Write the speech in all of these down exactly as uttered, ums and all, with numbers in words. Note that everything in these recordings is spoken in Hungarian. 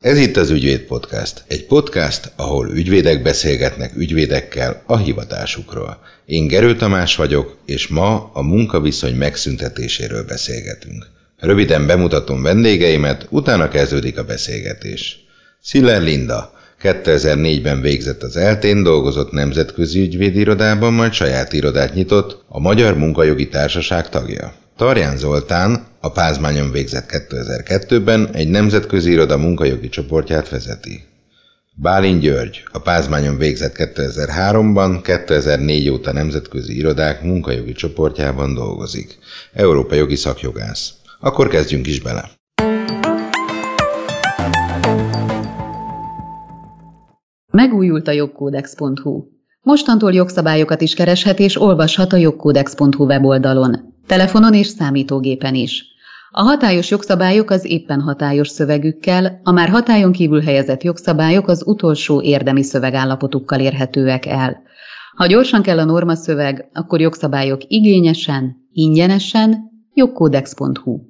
Ez itt az Ügyvéd Podcast. Egy podcast, ahol ügyvédek beszélgetnek ügyvédekkel a hivatásukról. Én Gerő Tamás vagyok, és ma a munkaviszony megszüntetéséről beszélgetünk. Röviden bemutatom vendégeimet, utána kezdődik a beszélgetés. Sziller Linda. kétezer-négyben végzett az ELTÉn, dolgozott nemzetközi ügyvédirodában, majd saját irodát nyitott, a Magyar Munkajogi Társaság tagja. Tarján Zoltán a Pázmányon végzett kétezer-kettőben, egy nemzetközi iroda munkajogi csoportját vezeti. Bálint György a Pázmányon végzett kétezer-háromban, kétezer-négy óta nemzetközi irodák munkajogi csoportjában dolgozik. Európai jogi szakjogász. Akkor kezdjünk is bele. Megújult a jogkodex pont hu. Mostantól jogszabályokat is kereshet és olvashat a jogkodex pont hu weboldalon, telefonon és számítógépen is. A hatályos jogszabályok az éppen hatályos szövegükkel, a már hatályon kívül helyezett jogszabályok az utolsó érdemi szövegállapotukkal érhetőek el. Ha gyorsan kell a normaszöveg, akkor jogszabályok igényesen, ingyenesen, jogkodex pont hu.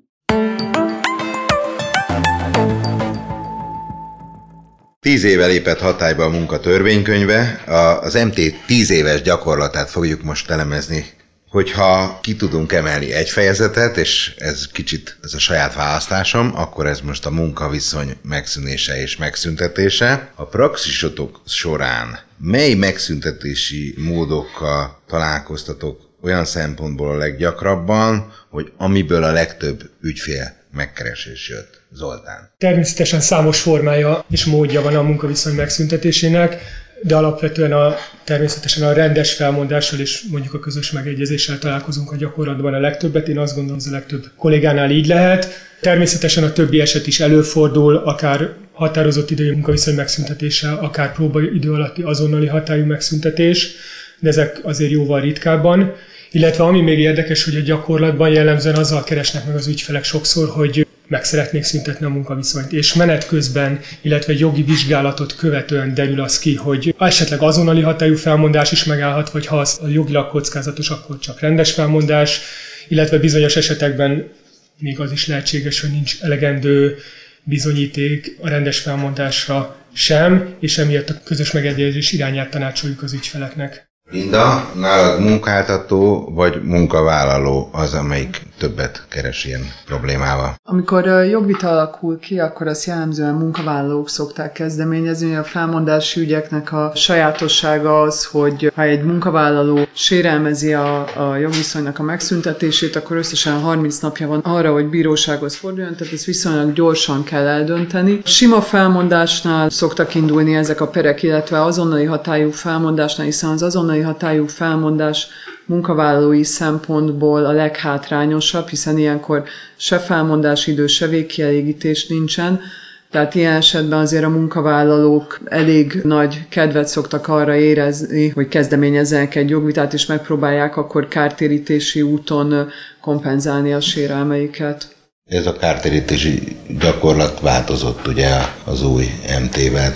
tíz éve lépett hatályba a munkatörvénykönyve, az em té tíz éves gyakorlatát fogjuk most elemezni. Hogyha ki tudunk emelni egy fejezetet, és ez kicsit ez a saját választásom, akkor ez most a munkaviszony megszűnése és megszüntetése. A praxisotok során mely megszüntetési módokkal találkoztatok olyan szempontból a leggyakrabban, hogy amiből a legtöbb ügyfél megkeresés jött? Zoltán. Természetesen számos formája és módja van a munkaviszony megszüntetésének, de alapvetően a, természetesen a rendes felmondással és mondjuk a közös megegyezéssel találkozunk a gyakorlatban a legtöbbet. Én azt gondolom, hogy ez a legtöbb kollégánál így lehet. Természetesen a többi eset is előfordul, akár határozott idejű munkaviszony megszüntetése, akár próbaidő alatti azonnali hatályú megszüntetés, de ezek azért jóval ritkábban. Illetve ami még érdekes, hogy a gyakorlatban jellemzően azzal keresnek meg az ügyfelek sokszor, hogy meg szeretnék szüntetni a munkaviszonyt, és menet közben, illetve jogi vizsgálatot követően derül az ki, hogy esetleg azonnali hatályú felmondás is megállhat, vagy ha az jogilag kockázatos, akkor csak rendes felmondás, illetve bizonyos esetekben még az is lehetséges, hogy nincs elegendő bizonyíték a rendes felmondásra sem, és emiatt a közös megegyezés irányát tanácsoljuk az ügyfeleknek. Linda, nálad munkáltató vagy munkavállaló az, amelyik többet keres ilyen problémával? Amikor jogvita alakul ki, akkor azt jellemzően munkavállalók szokták kezdeményezni. A felmondási ügyeknek a sajátossága az, hogy ha egy munkavállaló sérelmezi a, a jogviszonynak a megszüntetését, akkor összesen harminc napja van arra, hogy bírósághoz forduljon, tehát ezt viszonylag gyorsan kell eldönteni. Sima felmondásnál szoktak indulni ezek a perek, illetve azonnali hatályú felmondásnál, hiszen az azonnali hatályú felmondás munkavállalói szempontból a leghátrányosabb, hiszen ilyenkor se felmondási idő, se végkielégítés nincsen. Tehát ilyen esetben azért a munkavállalók elég nagy kedvet szoktak arra érezni, hogy kezdeményezzenek egy jogvitát, és megpróbálják akkor kártérítési úton kompenzálni a sérelmeiket. Ez a kártérítési gyakorlat változott ugye az új em té-vel.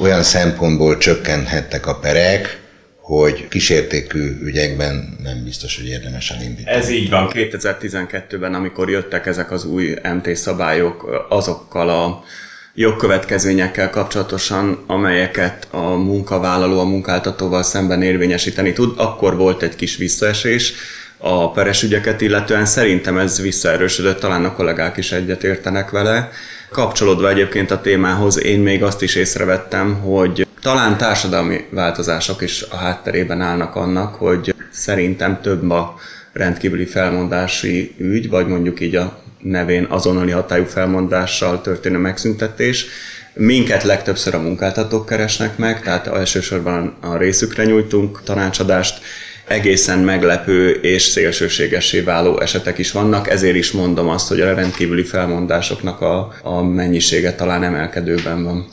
Olyan szempontból csökkenhettek a perek, hogy kísértékű ügyekben nem biztos, hogy érdemes elindítani. Ez így van. kétezer-tizenkettőben, amikor jöttek ezek az új em té szabályok, azokkal a jogkövetkezményekkel kapcsolatosan, amelyeket a munkavállaló a munkáltatóval szemben érvényesíteni tud, akkor volt egy kis visszaesés a peres ügyeket, illetően szerintem ez visszaerősödött, talán a kollégák is egyetértenek vele. Kapcsolódva egyébként a témához, én még azt is észrevettem, hogy talán társadalmi változások is a hátterében állnak annak, hogy szerintem több a rendkívüli felmondási ügy, vagy mondjuk így a nevén azonnali hatályú felmondással történő megszüntetés. Minket legtöbbször a munkáltatók keresnek meg, tehát elsősorban a részükre nyújtunk tanácsadást. Egészen meglepő és szélsőségessé váló esetek is vannak, ezért is mondom azt, hogy a rendkívüli felmondásoknak a, a mennyisége talán emelkedőben van.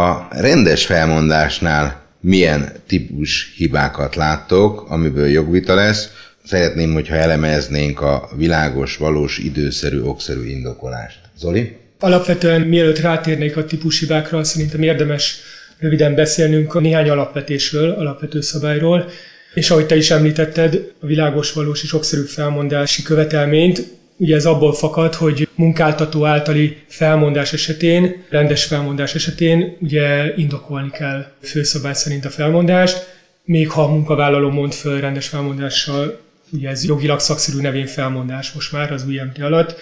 A rendes felmondásnál milyen típus hibákat láttok, amiből jogvita lesz? Szeretném, hogyha elemeznénk a világos, valós, időszerű, okszerű indokolást. Zoli? Alapvetően mielőtt rátérnék a típushibákra, szerintem érdemes röviden beszélnünk néhány alapvetésről, alapvető szabályról, és ahogy te is említetted, a világos, valós és jogszerű felmondási követelményt, ugye ez abból fakad, hogy munkáltató általi felmondás esetén, rendes felmondás esetén ugye indokolni kell főszabály szerint a felmondást, még ha a munkavállaló mond föl rendes felmondással, ugye ez jogilag szakszerű nevén felmondás most már az új em té alatt,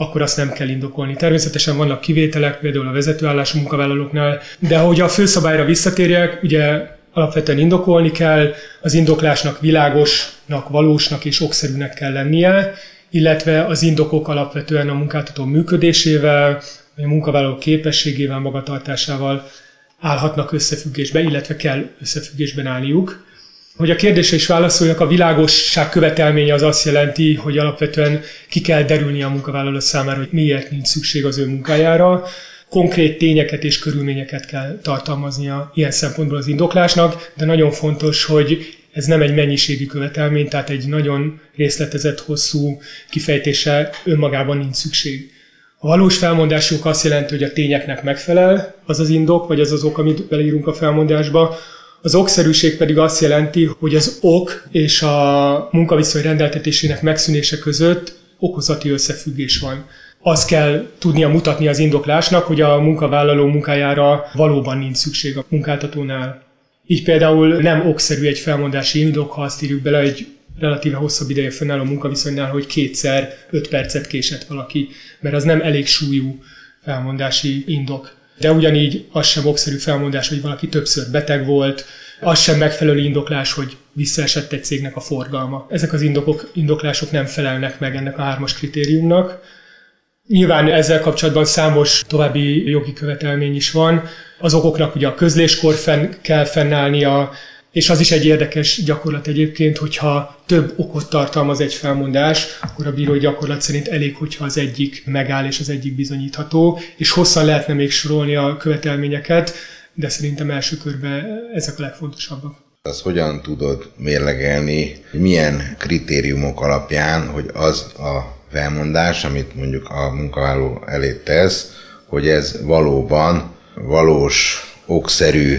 akkor azt nem kell indokolni. Természetesen vannak kivételek, például a vezetőállású munkavállalóknál, de hogy a főszabályra visszatérjek, ugye alapvetően indokolni kell, az indoklásnak világosnak, valósnak és jogszerűnek kell lennie, illetve az indokok alapvetően a munkáltató működésével, a munkavállaló képességével, magatartásával állhatnak összefüggésbe, illetve kell összefüggésben állniuk. Hogy a kérdésre is válaszoljak, a világosság követelménye az azt jelenti, hogy alapvetően ki kell derülni a munkavállaló számára, hogy miért nincs szükség az ő munkájára. Konkrét tényeket és körülményeket kell tartalmaznia ilyen szempontból az indoklásnak, de nagyon fontos, hogy ez nem egy mennyiségi követelmény, tehát egy nagyon részletezett, hosszú kifejtése önmagában nincs szükség. A valós felmondásunk azt jelenti, hogy a tényeknek megfelel az az indok, vagy az az ok, amit beleírunk a felmondásba. Az okszerűség pedig azt jelenti, hogy az ok és a munkaviszony rendeltetésének megszűnése között okozati összefüggés van. Azt kell tudnia mutatni az indoklásnak, hogy a munkavállaló munkájára valóban nincs szükség a munkáltatónál. Így például nem okszerű egy felmondási indok, ha azt írjuk bele egy relatíve hosszabb ideje fennálló munkaviszonynál, hogy kétszer öt percet késett valaki, mert az nem elég súlyú felmondási indok. De ugyanígy az sem okszerű felmondás, hogy valaki többször beteg volt, az sem megfelelő indoklás, hogy visszaesett egy cégnek a forgalma. Ezek az indokok, indoklások nem felelnek meg ennek a hármas kritériumnak. Nyilván ezzel kapcsolatban számos további jogi követelmény is van. Az okoknak ugye a közléskor fenn, kell fennállnia, és az is egy érdekes gyakorlat egyébként, hogyha több okot tartalmaz egy felmondás, akkor a bírói gyakorlat szerint elég, hogyha az egyik megáll és az egyik bizonyítható, és hosszan lehetne még sorolni a követelményeket, de szerintem első körben ezek a legfontosabbak. Azt hogyan tudod mérlegelni, milyen kritériumok alapján, hogy az a felmondás, amit mondjuk a munkavállaló elé tesz, hogy ez valóban valós, okszerű,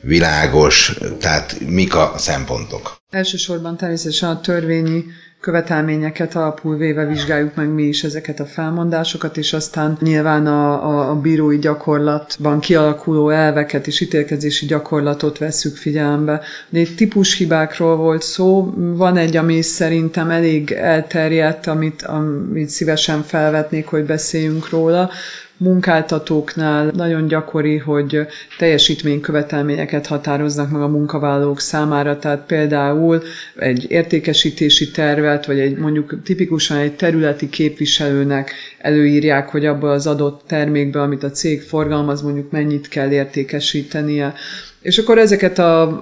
világos, tehát mik a szempontok? Elsősorban természetesen a törvényi követelményeket alapul véve vizsgáljuk meg mi is ezeket a felmondásokat, és aztán nyilván a, a, a bírói gyakorlatban kialakuló elveket és ítélkezési gyakorlatot vesszük figyelembe. De egy típushibákról volt szó, van egy, ami szerintem elég elterjedt, amit, amit szívesen felvetnék, hogy beszéljünk róla. Munkáltatóknál nagyon gyakori, hogy teljesítménykövetelményeket határoznak meg a munkavállalók számára, tehát például egy értékesítési tervet, vagy egy, mondjuk tipikusan egy területi képviselőnek előírják, hogy abban az adott termékben, amit a cég forgalmaz, mondjuk mennyit kell értékesítenie. És akkor ezeket a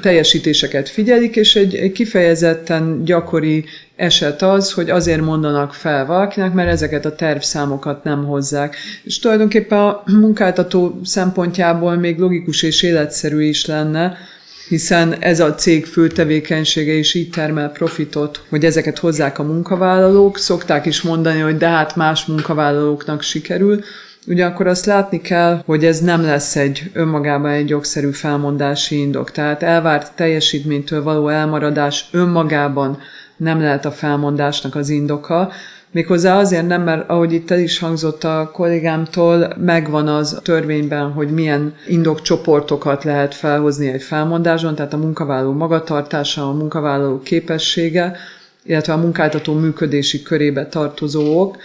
teljesítéseket figyelik, és egy, egy kifejezetten gyakori eset az, hogy azért mondanak fel valakinek, mert ezeket a tervszámokat nem hozzák. És tulajdonképpen a munkáltató szempontjából még logikus és életszerű is lenne, hiszen ez a cég fő tevékenysége is így termel profitot, hogy ezeket hozzák a munkavállalók. Szokták is mondani, hogy de hát más munkavállalóknak sikerül. Ugyanakkor azt látni kell, hogy ez nem lesz egy önmagában egy jogszerű felmondási indok. Tehát elvárt teljesítménytől való elmaradás önmagában nem lehet a felmondásnak az indoka. Méghozzá azért nem, mert ahogy itt el is hangzott a kollégámtól, megvan az törvényben, hogy milyen indokcsoportokat lehet felhozni egy felmondáson, tehát a munkavállaló magatartása, a munkavállaló képessége, illetve a munkáltató működési körébe tartozó ok.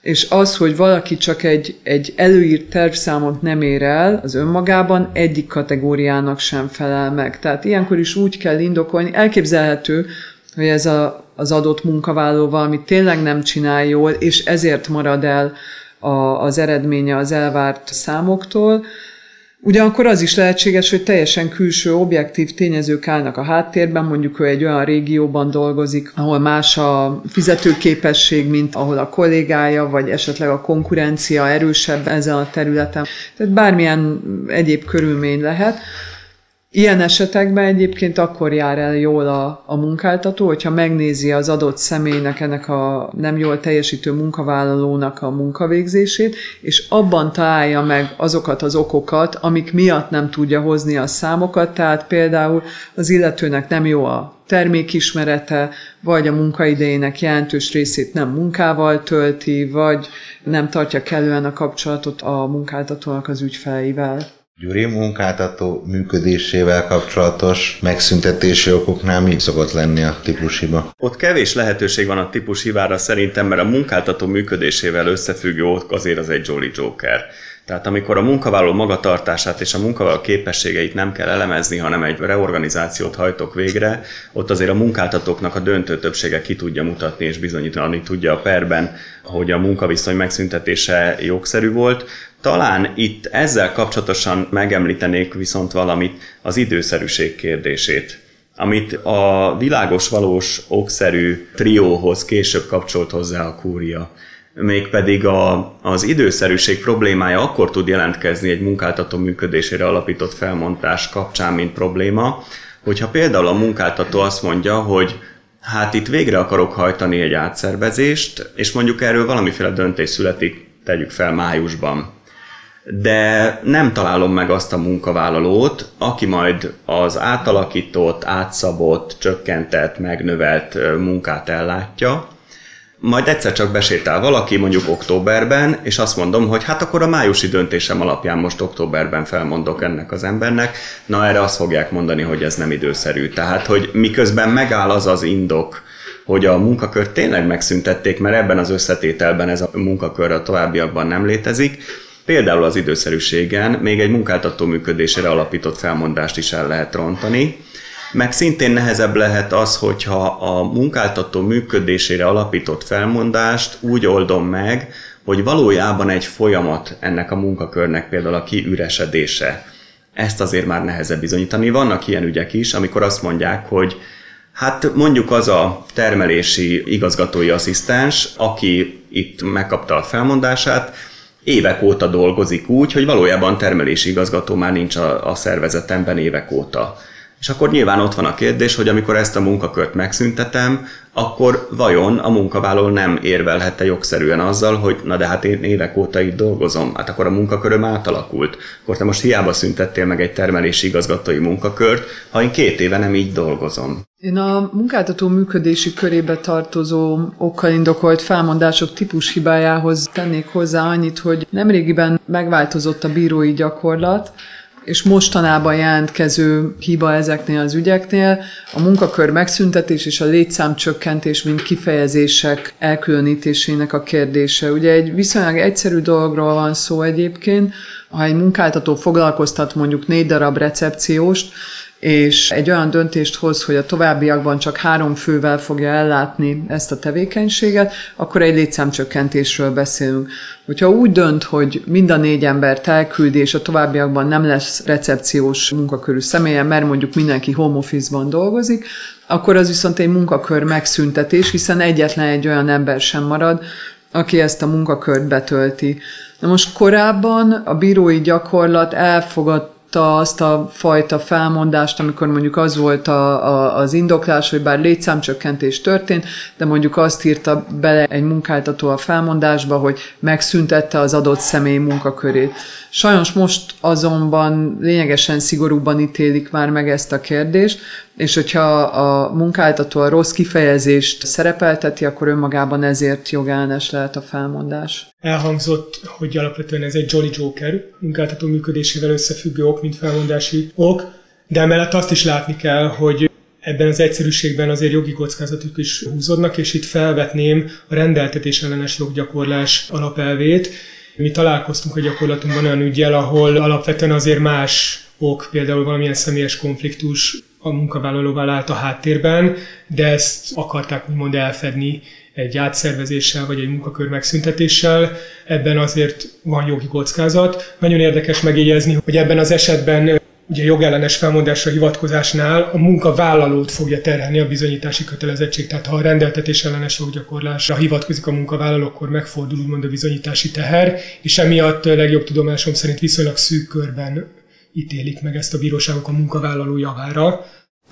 És az, hogy valaki csak egy, egy előírt tervszámot nem ér el, az önmagában egyik kategóriának sem felel meg. Tehát ilyenkor is úgy kell indokolni, elképzelhető, hogy ez a, az adott munkavállaló valami tényleg nem csinál jól, és ezért marad el a, az eredménye az elvárt számoktól. Ugyanakkor az is lehetséges, hogy teljesen külső, objektív tényezők állnak a háttérben, mondjuk ő egy olyan régióban dolgozik, ahol más a fizetőképesség, mint ahol a kollégája, vagy esetleg a konkurencia erősebb ezen a területen. Tehát bármilyen egyéb körülmény lehet. Ilyen esetekben egyébként akkor jár el jól a, a munkáltató, hogyha megnézi az adott személynek, ennek a nem jól teljesítő munkavállalónak a munkavégzését, és abban találja meg azokat az okokat, amik miatt nem tudja hozni a számokat, tehát például az illetőnek nem jó a termékismerete, vagy a munkaidejének jelentős részét nem munkával tölti, vagy nem tartja kellően a kapcsolatot a munkáltatónak az ügyfeleivel. Gyuri, munkáltató működésével kapcsolatos megszüntetési okoknál mi szokott lenni a típushiba? Ott kevés lehetőség van a típushibára szerintem, mert a munkáltató működésével összefüggő ok azért az egy jolly joker. Tehát amikor a munkavállaló magatartását és a munkavállaló képességeit nem kell elemezni, hanem egy reorganizációt hajtok végre, ott azért a munkáltatóknak a döntő többsége ki tudja mutatni és bizonyítani tudja a perben, hogy a munkaviszony megszüntetése jogszerű volt. Talán itt ezzel kapcsolatosan megemlítenék viszont valamit, az időszerűség kérdését, amit a világos, valós, okszerű trióhoz később kapcsolt hozzá a Kúria. Mégpedig a, az időszerűség problémája akkor tud jelentkezni egy munkáltató működésére alapított felmondás kapcsán, mint probléma, hogyha például a munkáltató azt mondja, hogy hát itt végre akarok hajtani egy átszervezést, és mondjuk erről valamiféle döntés születik, tegyük fel májusban. De nem találom meg azt a munkavállalót, aki majd az átalakított, átszabott, csökkentett, megnövelt munkát ellátja. Majd egyszer csak besétál valaki, mondjuk októberben, és azt mondom, hogy hát akkor a májusi döntésem alapján most októberben felmondok ennek az embernek. Na erre azt fogják mondani, hogy ez nem időszerű. Tehát, hogy miközben megáll az az indok, hogy a munkakört tényleg megszüntették, mert ebben az összetételben ez a munkakör a továbbiakban nem létezik. Például az időszerűségen még egy munkáltató működésére alapított felmondást is el lehet rontani. Meg szintén nehezebb lehet az, hogyha a munkáltató működésére alapított felmondást úgy oldom meg, hogy valójában egy folyamat ennek a munkakörnek például a kiüresedése. Ezt azért már nehezebb bizonyítani. Vannak ilyen ügyek is, amikor azt mondják, hogy hát mondjuk az a termelési igazgatói asszisztens, aki itt megkapta a felmondását, évek óta dolgozik úgy, hogy valójában termelési igazgató már nincs a, a szervezetemben évek óta. És akkor nyilván ott van a kérdés, hogy amikor ezt a munkakört megszüntetem, akkor vajon a munkavállaló nem érvelhet-e jogszerűen azzal, hogy na de hát én évek óta itt dolgozom, hát akkor a munkaköröm átalakult. Akkor te most hiába szüntettél meg egy termelési igazgatói munkakört, ha én két éve nem így dolgozom. Én a munkáltató működési körébe tartozó okkal indokolt felmondások típus hibájához tennék hozzá annyit, hogy nemrégiben megváltozott a bírói gyakorlat, és mostanában jelentkező hiba ezeknél az ügyeknél a munkakör megszüntetés és a létszámcsökkentés, mint kifejezések elkülönítésének a kérdése. Ugye egy viszonylag egyszerű dologról van szó egyébként, ha egy munkáltató foglalkoztat mondjuk négy darab recepcióst, és egy olyan döntést hoz, hogy a továbbiakban csak három fővel fogja ellátni ezt a tevékenységet, akkor egy létszámcsökkentésről beszélünk. Hogyha úgy dönt, hogy mind a négy embert elküldi, és a továbbiakban nem lesz recepciós munkakörű személye, mert mondjuk mindenki home office-ban dolgozik, akkor az viszont egy munkakör megszüntetés, hiszen egyetlen egy olyan ember sem marad, aki ezt a munkakört betölti. Na most korábban a bírói gyakorlat elfogad azt a fajta felmondást, amikor mondjuk az volt a, a, az indoklás, hogy bár létszámcsökkentés történt, de mondjuk azt írta bele egy munkáltató a felmondásba, hogy megszüntette az adott személy munkakörét. Sajnos most azonban lényegesen szigorúbban ítélik már meg ezt a kérdést, és hogyha a munkáltató a rossz kifejezést szerepelteti, akkor önmagában ezért jogellenes lehet a felmondás. Elhangzott, hogy alapvetően ez egy jolly joker, munkáltató működésével összefüggő ok, mint felmondási ok, de emellett azt is látni kell, hogy ebben az egyszerűségben azért jogi kockázatok is húzódnak, és itt felvetném a rendeltetés ellenes joggyakorlás alapelvét. Mi találkoztunk a gyakorlatunkban olyan üggyel, ahol alapvetően azért más ok, például valamilyen személyes konfliktus a munkavállalóval állt a háttérben, de ezt akarták úgymond elfedni egy átszervezéssel vagy egy munkakör megszüntetéssel. Ebben azért van jogi kockázat. Nagyon érdekes megjegyezni, hogy ebben az esetben ugye jogellenes felmondásra hivatkozásnál a munkavállalót fogja terhelni a bizonyítási kötelezettség. Tehát ha a rendeltetés ellenes joggyakorlásra hivatkozik a munkavállaló, akkor megfordul úgymond a bizonyítási teher, és emiatt legjobb tudomásom szerint viszonylag szűk körben ítélik meg ezt a bíróságok a munkavállaló javára.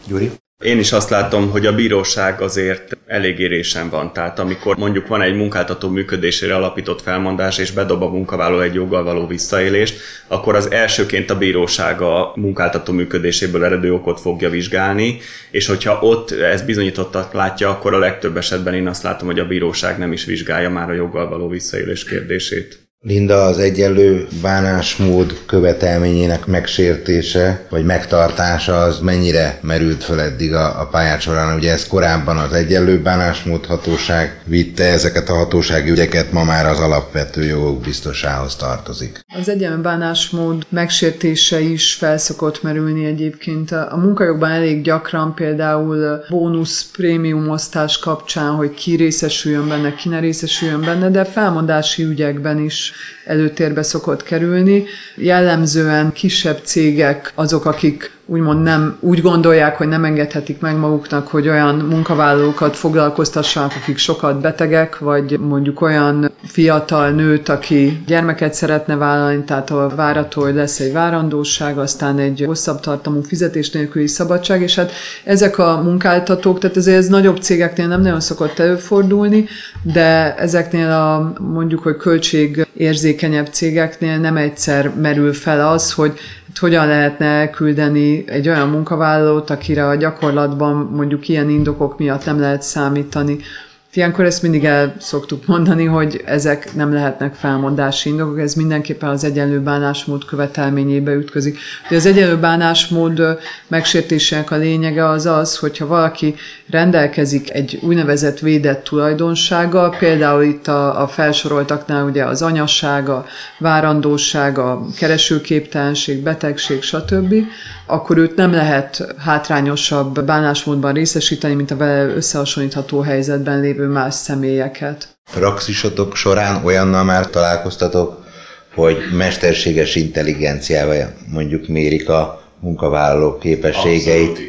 Gyuri? Én is azt látom, hogy a bíróság azért eléggé résen van. Tehát amikor mondjuk van egy munkáltató működésére alapított felmondás, és bedob a munkavállaló egy joggal való visszaélést, akkor az elsőként a bíróság a munkáltató működéséből eredő okot fogja vizsgálni, és hogyha ott ezt bizonyítottat látja, akkor a legtöbb esetben én azt látom, hogy a bíróság nem is vizsgálja már a joggal való visszaélés kérdését. Linda, az egyenlő bánásmód követelményének megsértése vagy megtartása az mennyire merült fel eddig a, a pályát során? Ugye ez korábban az egyenlő bánásmód hatóság vitte ezeket a hatósági ügyeket, ma már az alapvető jogok biztosához tartozik. Az egyenlő bánásmód megsértése is felszokott merülni egyébként. A munkajogban elég gyakran például bónusz prémiumosztás kapcsán, hogy ki részesüljön benne, ki ne részesüljön benne, de felmondási ügyekben is előtérbe szokott kerülni. Jellemzően kisebb cégek azok, akik úgymond nem, úgy gondolják, hogy nem engedhetik meg maguknak, hogy olyan munkavállalókat foglalkoztassanak, akik sokat betegek, vagy mondjuk olyan fiatal nőt, aki gyermeket szeretne vállalni, tehát a várható, hogy lesz egy várandóság, aztán egy hosszabb tartamú fizetés nélküli szabadság, és hát ezek a munkáltatók, tehát ezért ez nagyobb cégeknél nem nagyon szokott előfordulni, de ezeknél a mondjuk, hogy költségérzékenyebb cégeknél nem egyszer merül fel az, hogy hogyan lehetne elküldeni egy olyan munkavállalót, akire a gyakorlatban mondjuk ilyen indokok miatt nem lehet számítani. Ilyenkor ezt mindig el szoktuk mondani, hogy ezek nem lehetnek felmondási indokok, ez mindenképpen az egyenlő bánásmód követelményébe ütközik. De az egyenlő bánásmód megsértésének a lényege az az, hogyha valaki rendelkezik egy úgynevezett védett tulajdonsággal, például itt a, a felsoroltaknál ugye az anyasság, a várandóság, a keresőképtelenség, betegség, stb., akkor őt nem lehet hátrányosabb bánásmódban részesíteni, mint a vele összehasonlítható helyzetben lévő más személyeket. Praxisotok során olyannal már találkoztatok, hogy mesterséges intelligenciával mondjuk mérik a munkavállalók képességeit, abszolút,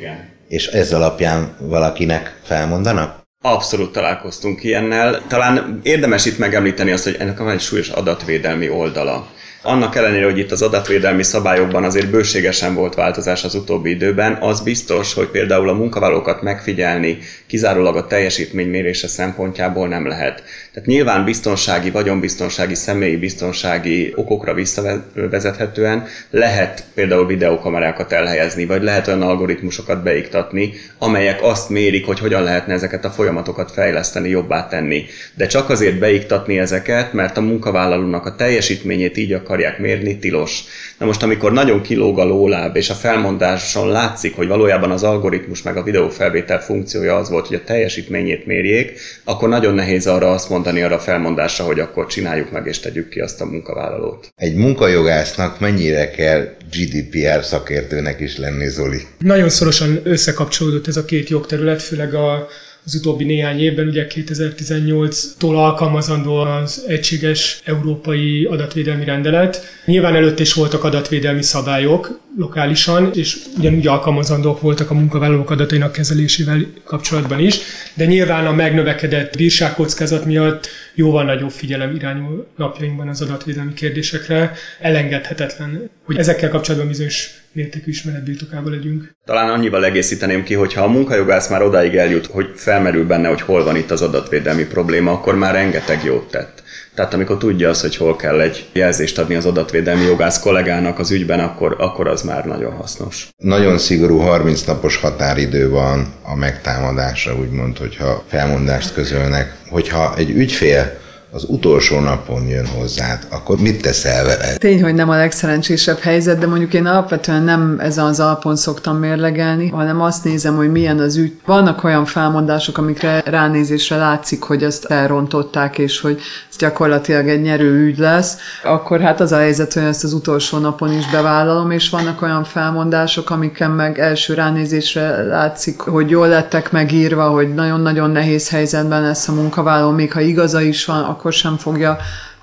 és ez alapján valakinek felmondanak? Abszolút találkoztunk ilyennel. Talán érdemes itt megemlíteni azt, hogy ennek van egy súlyos adatvédelmi oldala. Annak ellenére, hogy itt az adatvédelmi szabályokban azért bőségesen volt változás az utóbbi időben, az biztos, hogy például a munkavállalókat megfigyelni kizárólag a teljesítmény mérése szempontjából nem lehet. Tehát nyilván biztonsági, vagyonbiztonsági, személyi biztonsági okokra visszavezethetően lehet például videókamerákat elhelyezni, vagy lehet olyan algoritmusokat beiktatni, amelyek azt mérik, hogy hogyan lehetne ezeket a folyamatokat fejleszteni, jobbá tenni. De csak azért beiktatni ezeket, mert a munkavállalónak a teljesítményét így akarják mérni, tilos. Na most, amikor nagyon kilóg a lóláb, és a felmondáson látszik, hogy valójában az algoritmus meg a videófelvétel funkciója az volt, hogy a teljesítményét mérjék, akkor nagyon nehéz arra azt mondani arra a felmondásra, hogy akkor csináljuk meg és tegyük ki azt a munkavállalót. Egy munkajogásznak mennyire kell gé dé pé er szakértőnek is lenni, Zoli? Nagyon szorosan összekapcsolódott ez a két jogterület, főleg a az utóbbi néhány évben, ugye kétezer-tizennyolctól alkalmazandó az egységes európai adatvédelmi rendelet. Nyilván előtt is voltak adatvédelmi szabályok lokálisan, és ugyanúgy alkalmazandók voltak a munkavállalók adatainak kezelésével kapcsolatban is, de nyilván a megnövekedett bírságkockázat miatt jóval nagyobb figyelem irányul napjainkban az adatvédelmi kérdésekre. Elengedhetetlen, hogy ezekkel kapcsolatban bizonyos mértékű ismeretbirtokában legyünk. Talán annyival egészíteném ki, hogy ha a munkajogász már odáig eljut, hogy felmerül benne, hogy hol van itt az adatvédelmi probléma, akkor már rengeteg jót tett. Tehát amikor tudja azt, hogy hol kell egy jelzést adni az adatvédelmi jogász kollégának az ügyben, akkor, akkor az már nagyon hasznos. Nagyon szigorú harminc napos határidő van a megtámadásra, úgymond, hogyha felmondást közölnek. Hogyha egy ügyfél az utolsó napon jön hozzád, akkor mit teszel vele? Tény, hogy nem a legszerencsésebb helyzet, de mondjuk én alapvetően nem ezen az alapon szoktam mérlegelni, hanem azt nézem, hogy milyen az ügy. Vannak olyan felmondások, amikre ránézésre látszik, hogy ezt elrontották, és hogy ez gyakorlatilag egy nyerő ügy lesz, akkor hát az a helyzet, hogy ezt az utolsó napon is bevállalom, és vannak olyan felmondások, amiken meg első ránézésre látszik, hogy jól lettek megírva, hogy nagyon-nagyon nehéz helyzetben lesz a munkavállaló, még ha igaza is van, akkor sem fogja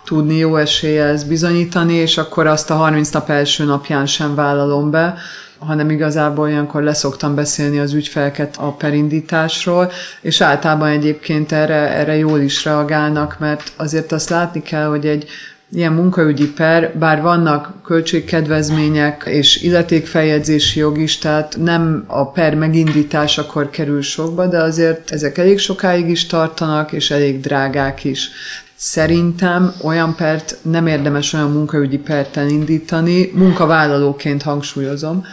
tudni jó eséllyel ezt bizonyítani, és akkor azt a harminc nap első napján sem vállalom be, hanem igazából ilyenkor leszoktam beszélni az ügyfeleket a perindításról, és általában egyébként erre, erre jól is reagálnak, mert azért azt látni kell, hogy egy ilyen munkaügyi per, bár vannak költségkedvezmények és illetékfeljegyzési jog is, tehát nem a per megindításakor kerül sokba, de azért ezek elég sokáig is tartanak, és elég drágák is. Szerintem olyan pert nem érdemes olyan munkaügyi perten indítani, munkavállalóként hangsúlyozom,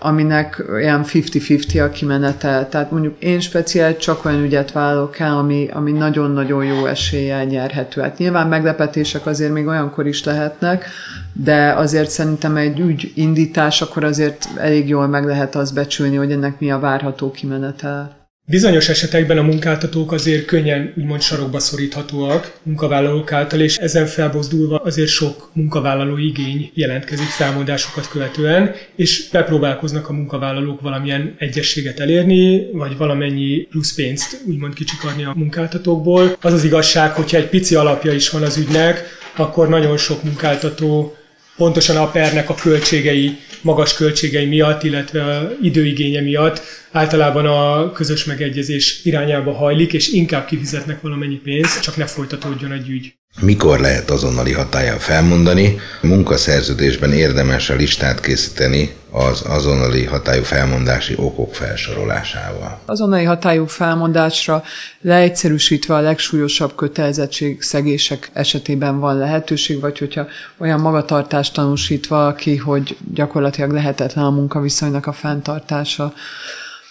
aminek olyan fifty-fifty a kimenetel. Tehát mondjuk én speciál csak olyan ügyet vállalok el, ami, ami nagyon-nagyon jó eséllyel nyerhető. Hát nyilván meglepetések azért még olyankor is lehetnek, de azért szerintem egy ügy indítás, akkor azért elég jól meg lehet azt becsülni, hogy ennek mi a várható kimenetel. Bizonyos esetekben a munkáltatók azért könnyen úgymond sarokba szoríthatóak munkavállalók által, és ezen felbozdulva azért sok munkavállaló igény jelentkezik felmondásokat követően, és bepróbálkoznak a munkavállalók valamilyen egyességet elérni, vagy valamennyi plusz pénzt úgymond kicsikarni a munkáltatókból. Az az igazság, hogyha egy pici alapja is van az ügynek, akkor nagyon sok munkáltató pontosan a pernek a költségei, magas költségei miatt, illetve a időigénye miatt általában a közös megegyezés irányába hajlik, és inkább kifizetnek valamennyi pénzt, csak ne folytatódjon egy ügy. Mikor lehet azonnali hatállyal felmondani? A munkaszerződésben érdemes a listát készíteni az azonnali hatályú felmondási okok felsorolásával. Azonnali hatályú felmondásra leegyszerűsítve a legsúlyosabb kötelezettségszegések esetében van lehetőség, vagy hogyha olyan magatartást tanúsít valaki, hogy gyakorlatilag lehetetlen a munkaviszonynak a fenntartása.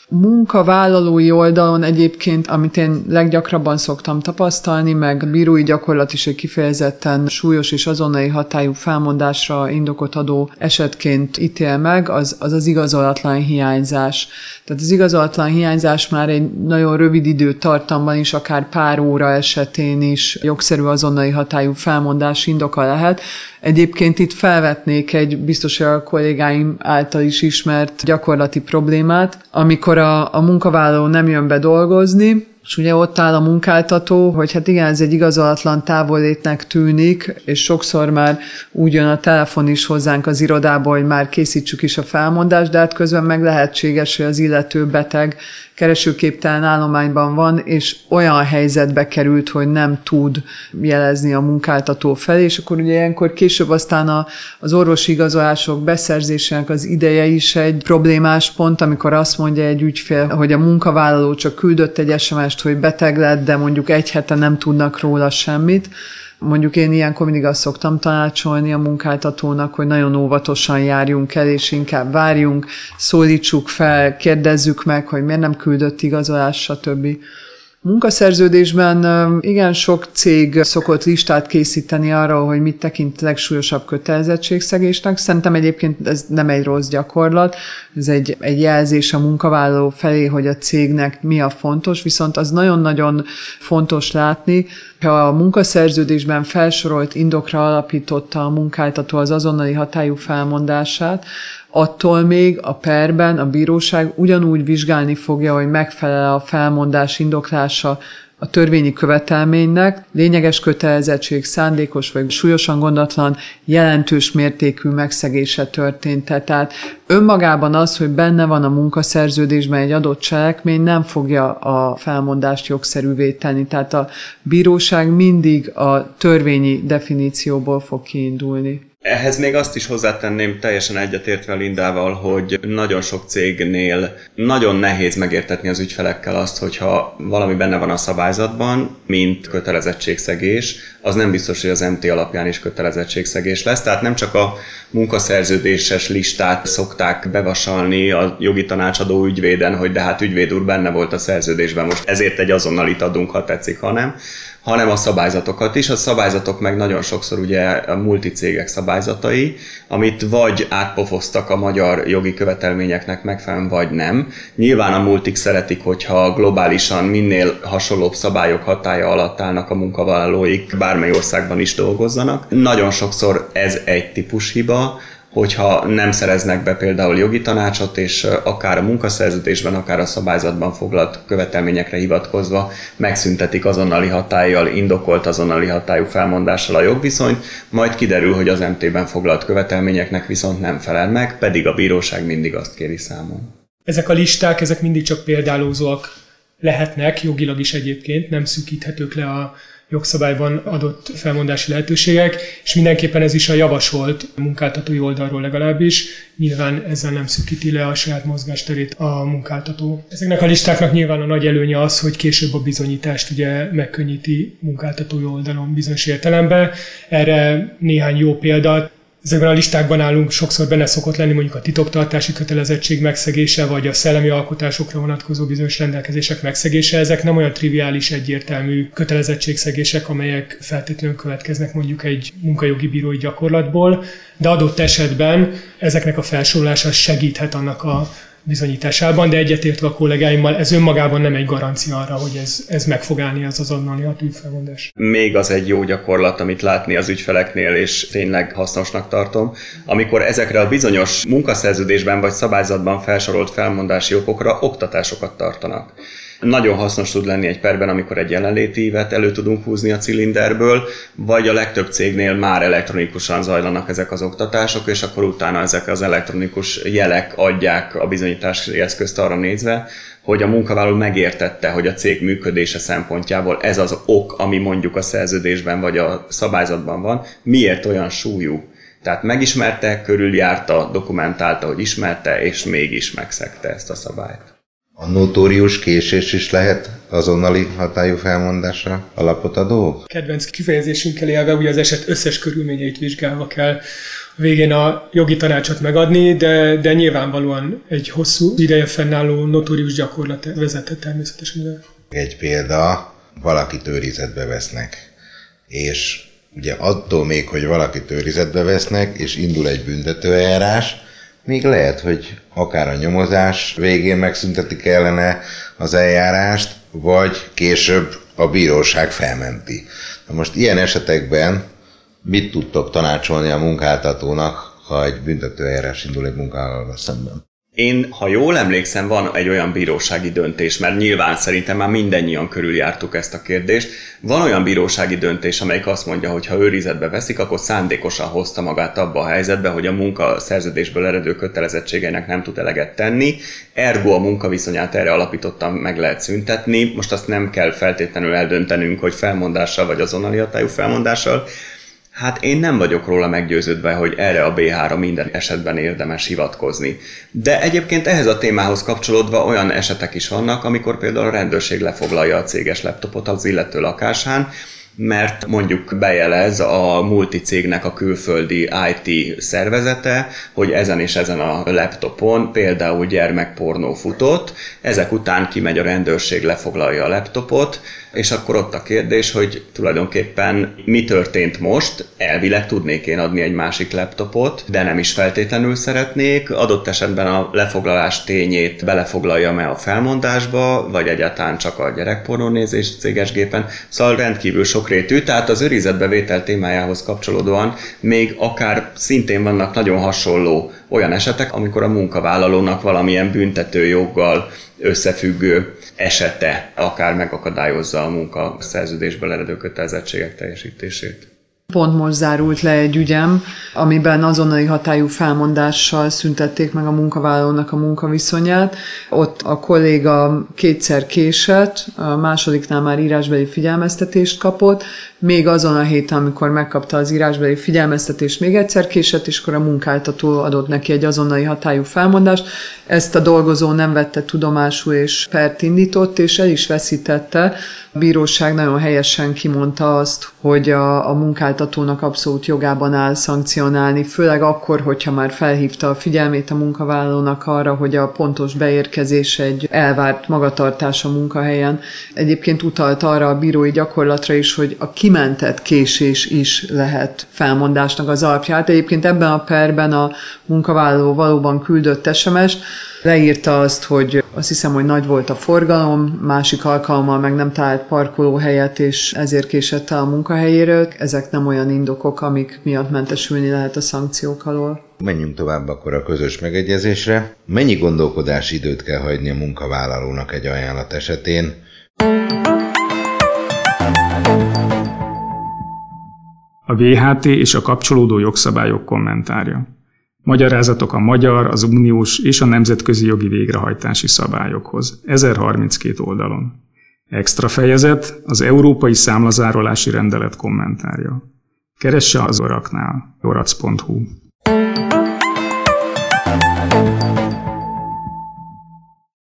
Munkavállalói oldalon egyébként, amit én leggyakrabban szoktam tapasztalni, meg bírói gyakorlat is egy kifejezetten súlyos és azonnali hatályú felmondásra indokot adó esetként ítél meg, az az, az igazolatlan hiányzás. Tehát az igazolatlan hiányzás már egy nagyon rövid időtartamban is, akár pár óra esetén is jogszerű azonnali hatályú felmondás indoka lehet. Egyébként itt felvetnék egy biztos a kollégáim által is ismert gyakorlati problémát, amikor a, a munkavállaló nem jön be dolgozni, és ugye ott áll a munkáltató, hogy hát igen, ez egy igazolatlan távollétnek tűnik, és sokszor már úgy jön a telefon is hozzánk az irodába, hogy már készítsük is a felmondást, de hát közben meg lehetséges, hogy az illető beteg keresőképtelen állományban van, és olyan helyzetbe került, hogy nem tud jelezni a munkáltató felé, és akkor ugye ilyenkor később aztán a, az orvosi igazolások beszerzésének az ideje is egy problémás pont, amikor azt mondja egy ügyfél, hogy a munkavállaló csak küldött egy es em es-t, hogy beteg lett, de mondjuk egy hete nem tudnak róla semmit. Mondjuk én ilyenkor mindig azt szoktam tanácsolni a munkáltatónak, hogy nagyon óvatosan járjunk el, és inkább várjunk, szólítsuk fel, kérdezzük meg, hogy miért nem küldött igazolás, stb. Munkaszerződésben igen sok cég szokott listát készíteni arra, hogy mit tekint legsúlyosabb kötelezettségszegésnek. Szerintem egyébként ez nem egy rossz gyakorlat, ez egy, egy jelzés a munkavállaló felé, hogy a cégnek mi a fontos, viszont az nagyon-nagyon fontos látni, ha a munkaszerződésben felsorolt indokra alapította a munkáltató az azonnali hatályú felmondását, attól még a perben a bíróság ugyanúgy vizsgálni fogja, hogy megfelel a felmondás indoklása a törvényi követelménynek, lényeges kötelezettség, szándékos vagy súlyosan gondatlan, jelentős mértékű megszegése történt. Tehát önmagában az, hogy benne van a munkaszerződésben egy adott cselekmény, nem fogja a felmondást jogszerűvé tenni. Tehát a bíróság mindig a törvényi definícióból fog kiindulni. Ehhez még azt is hozzátenném, teljesen egyetértve Lindával, hogy nagyon sok cégnél nagyon nehéz megértetni az ügyfelekkel azt, hogyha valami benne van a szabályzatban, mint kötelezettségszegés, az nem biztos, hogy az em té alapján is kötelezettségszegés lesz. Tehát nem csak a munkaszerződéses listát szokták bevasalni a jogi tanácsadó ügyvéden, hogy de hát ügyvéd úr benne volt a szerződésben, most ezért egy azonnalit adunk, ha tetszik, ha nem, hanem a szabályzatokat is. A szabályzatok meg nagyon sokszor ugye a multicégek szabályzatai, amit vagy átpofoztak a magyar jogi követelményeknek megfelelően, vagy nem. Nyilván a multik szeretik, hogyha globálisan minél hasonlóbb szabályok hatálya alatt állnak a munkavállalóik, bármely országban is dolgozzanak. Nagyon sokszor ez egy típus hiba, hogyha nem szereznek be például jogi tanácsot, és akár a munkaszerződésben, akár a szabályzatban foglalt követelményekre hivatkozva megszüntetik azonnali hatállyal, indokolt azonnali hatályú felmondással a jogviszonyt, majd kiderül, hogy az em té-ben foglalt követelményeknek viszont nem felel meg, pedig a bíróság mindig azt kéri számon. Ezek a listák, ezek mindig csak példálózóak lehetnek, jogilag is egyébként, nem szűkíthetők le a jogszabályban adott felmondási lehetőségek, és mindenképpen ez is a javasolt munkáltatói oldalról legalábbis. Nyilván ezzel nem szűkíti le a saját mozgásterét a munkáltató. Ezeknek a listáknak nyilván a nagy előnye az, hogy később a bizonyítást ugye megkönnyíti munkáltatói oldalon bizonyos értelemben. Erre néhány jó példa. Ezekben a listákban állunk, sokszor benne szokott lenni mondjuk a titoktartási kötelezettség megszegése, vagy a szellemi alkotásokra vonatkozó bizonyos rendelkezések megszegése. Ezek nem olyan triviális, egyértelmű kötelezettségszegések, amelyek feltétlenül következnek mondjuk egy munkajogi bírói gyakorlatból, de adott esetben ezeknek a felsorolása segíthet annak a bizonyításában, de egyetértve a kollégáimmal, ez önmagában nem egy garancia arra, hogy ez, ez meg fog állni az azonnali hatűfelmondás. Még az egy jó gyakorlat, amit látni az ügyfeleknél, és tényleg hasznosnak tartom, amikor ezekre a bizonyos munkaszerződésben vagy szabályzatban felsorolt felmondási okokra oktatásokat tartanak. Nagyon hasznos tud lenni egy perben, amikor egy jelenléti ívet elő tudunk húzni a cilinderből, vagy a legtöbb cégnél már elektronikusan zajlanak ezek az oktatások, és akkor utána ezek az elektronikus jelek adják a bizonyítási eszközt arra nézve, hogy a munkavállaló megértette, hogy a cég működése szempontjából ez az ok, ami mondjuk a szerződésben vagy a szabályzatban van, miért olyan súlyú. Tehát megismerte, körüljárta, dokumentálta, hogy ismerte, és mégis megszegte ezt a szabályt. A notórius késés is lehet azonnali hatályú felmondásra alapot adó? Kedvenc kifejezésünkkel élve ugye az eset összes körülményeit vizsgálva kell végén a jogi tanácsot megadni, de, de nyilvánvalóan egy hosszú ideje fennálló notórius gyakorlat vezethet természetesen. Egy példa, valakit őrizetbe vesznek, és ugye attól még, hogy valakit őrizetbe vesznek, és indul egy büntetőeljárás, még lehet, hogy akár a nyomozás végén megszüntetik ellene az eljárást, vagy később a bíróság felmenti. Na most ilyen esetekben mit tudtok tanácsolni a munkáltatónak, ha egy büntetőeljárás indul egy munkavállalóval szemben? Én, ha jól emlékszem, van egy olyan bírósági döntés, mert nyilván szerintem már mindannyian körüljártuk ezt a kérdést. Van olyan bírósági döntés, amelyik azt mondja, hogy ha őrizetbe veszik, akkor szándékosan hozta magát abba a helyzetbe, hogy a munkaszerződésből eredő kötelezettségeinek nem tud eleget tenni, ergo a munkaviszonyát erre alapítottan meg lehet szüntetni. Most azt nem kell feltétlenül eldöntenünk, hogy felmondással vagy azonnali hatályú felmondással. Hát én nem vagyok róla meggyőződve, hogy erre a bé há-ra minden esetben érdemes hivatkozni. De egyébként ehhez a témához kapcsolódva olyan esetek is vannak, amikor például a rendőrség lefoglalja a céges laptopot az illető lakásán, mert mondjuk bejelez a multicégnek a külföldi i té szervezete, hogy ezen és ezen a laptopon például gyermekpornó futott, ezek után kimegy a rendőrség, lefoglalja a laptopot, és akkor ott a kérdés, hogy tulajdonképpen mi történt most, elvileg tudnék én adni egy másik laptopot, de nem is feltétlenül szeretnék, adott esetben a lefoglalás tényét belefoglaljam-e a felmondásba, vagy egyáltalán csak a gyerekpornónézés céges gépen, szóval rendkívül sok rétű, tehát az őrizetbevétel témájához kapcsolódóan még akár szintén vannak nagyon hasonló olyan esetek, amikor a munkavállalónak valamilyen büntetőjoggal összefüggő esete akár megakadályozza a munkaszerződésből eredő kötelezettségek teljesítését. Pont most zárult le egy ügyem, amiben azonnali hatályú felmondással szüntették meg a munkavállalónak a munkaviszonyát. Ott a kolléga kétszer késett, a másodiknál már írásbeli figyelmeztetést kapott, még azon a héten, amikor megkapta az írásbeli figyelmeztetést, még egyszer késett, és akkor a munkáltató adott neki egy azonnali hatályú felmondást. Ezt a dolgozó nem vette tudomásul, és pert indított, és el is veszítette. A bíróság nagyon helyesen kimondta azt, hogy a, a munkáltatónak abszolút jogában áll szankcionálni, főleg akkor, hogyha már felhívta a figyelmét a munkavállalónak arra, hogy a pontos beérkezés egy elvárt magatartás a munkahelyen. Egyébként utalt arra a bírói gyakorlatra is, hogy a kimentett késés is lehet felmondásnak az alapját. Egyébként ebben a perben a munkavállaló valóban küldött es em es-t, leírta azt, hogy azt hiszem, hogy nagy volt a forgalom, másik alkalommal meg nem talált parkolóhelyet, és ezért késett el a munkahelyéről. Ezek nem olyan indokok, amik miatt mentesülni lehet a szankciók alól. Menjünk tovább akkor a közös megegyezésre. Mennyi gondolkodási időt kell hagyni a munkavállalónak egy ajánlat esetén? A vé há té és a kapcsolódó jogszabályok kommentárja. Magyarázatok a magyar, az uniós és a nemzetközi jogi végrehajtási szabályokhoz, ezerharminckét oldalon. Extra fejezet, az Európai Számlazárolási Rendelet kommentárja. Keresse az oracnál, orac pont hu.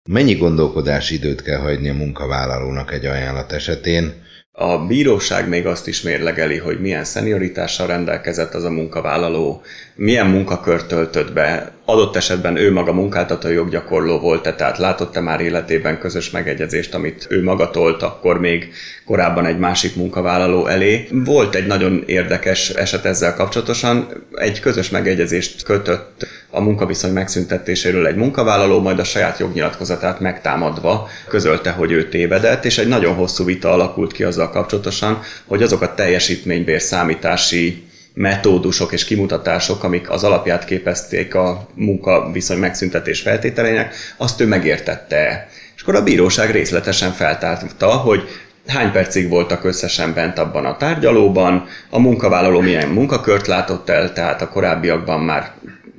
Mennyi gondolkodási időt kell hagyni a munkavállalónak egy ajánlat esetén? A bíróság még azt is mérlegeli, hogy milyen szenioritással rendelkezett az a munkavállaló, milyen munkakört töltött be, adott esetben ő maga munkáltató joggyakorló volt-e, tehát látott-e már életében közös megegyezést, amit ő maga tolt, akkor még korábban egy másik munkavállaló elé. Volt egy nagyon érdekes eset ezzel kapcsolatosan, egy közös megegyezést kötött a munkaviszony megszüntetéséről egy munkavállaló, majd a saját jognyilatkozatát megtámadva közölte, hogy ő tévedett, és egy nagyon hosszú vita alakult ki azzal kapcsolatosan, hogy azok a teljesítménybér számítási metódusok és kimutatások, amik az alapját képezték a munkaviszony megszüntetés feltételeinek, azt ő megértette. És akkor a bíróság részletesen feltárta, hogy hány percig voltak összesen bent abban a tárgyalóban, a munkavállaló milyen munkakört látott el, tehát a korábbiakban már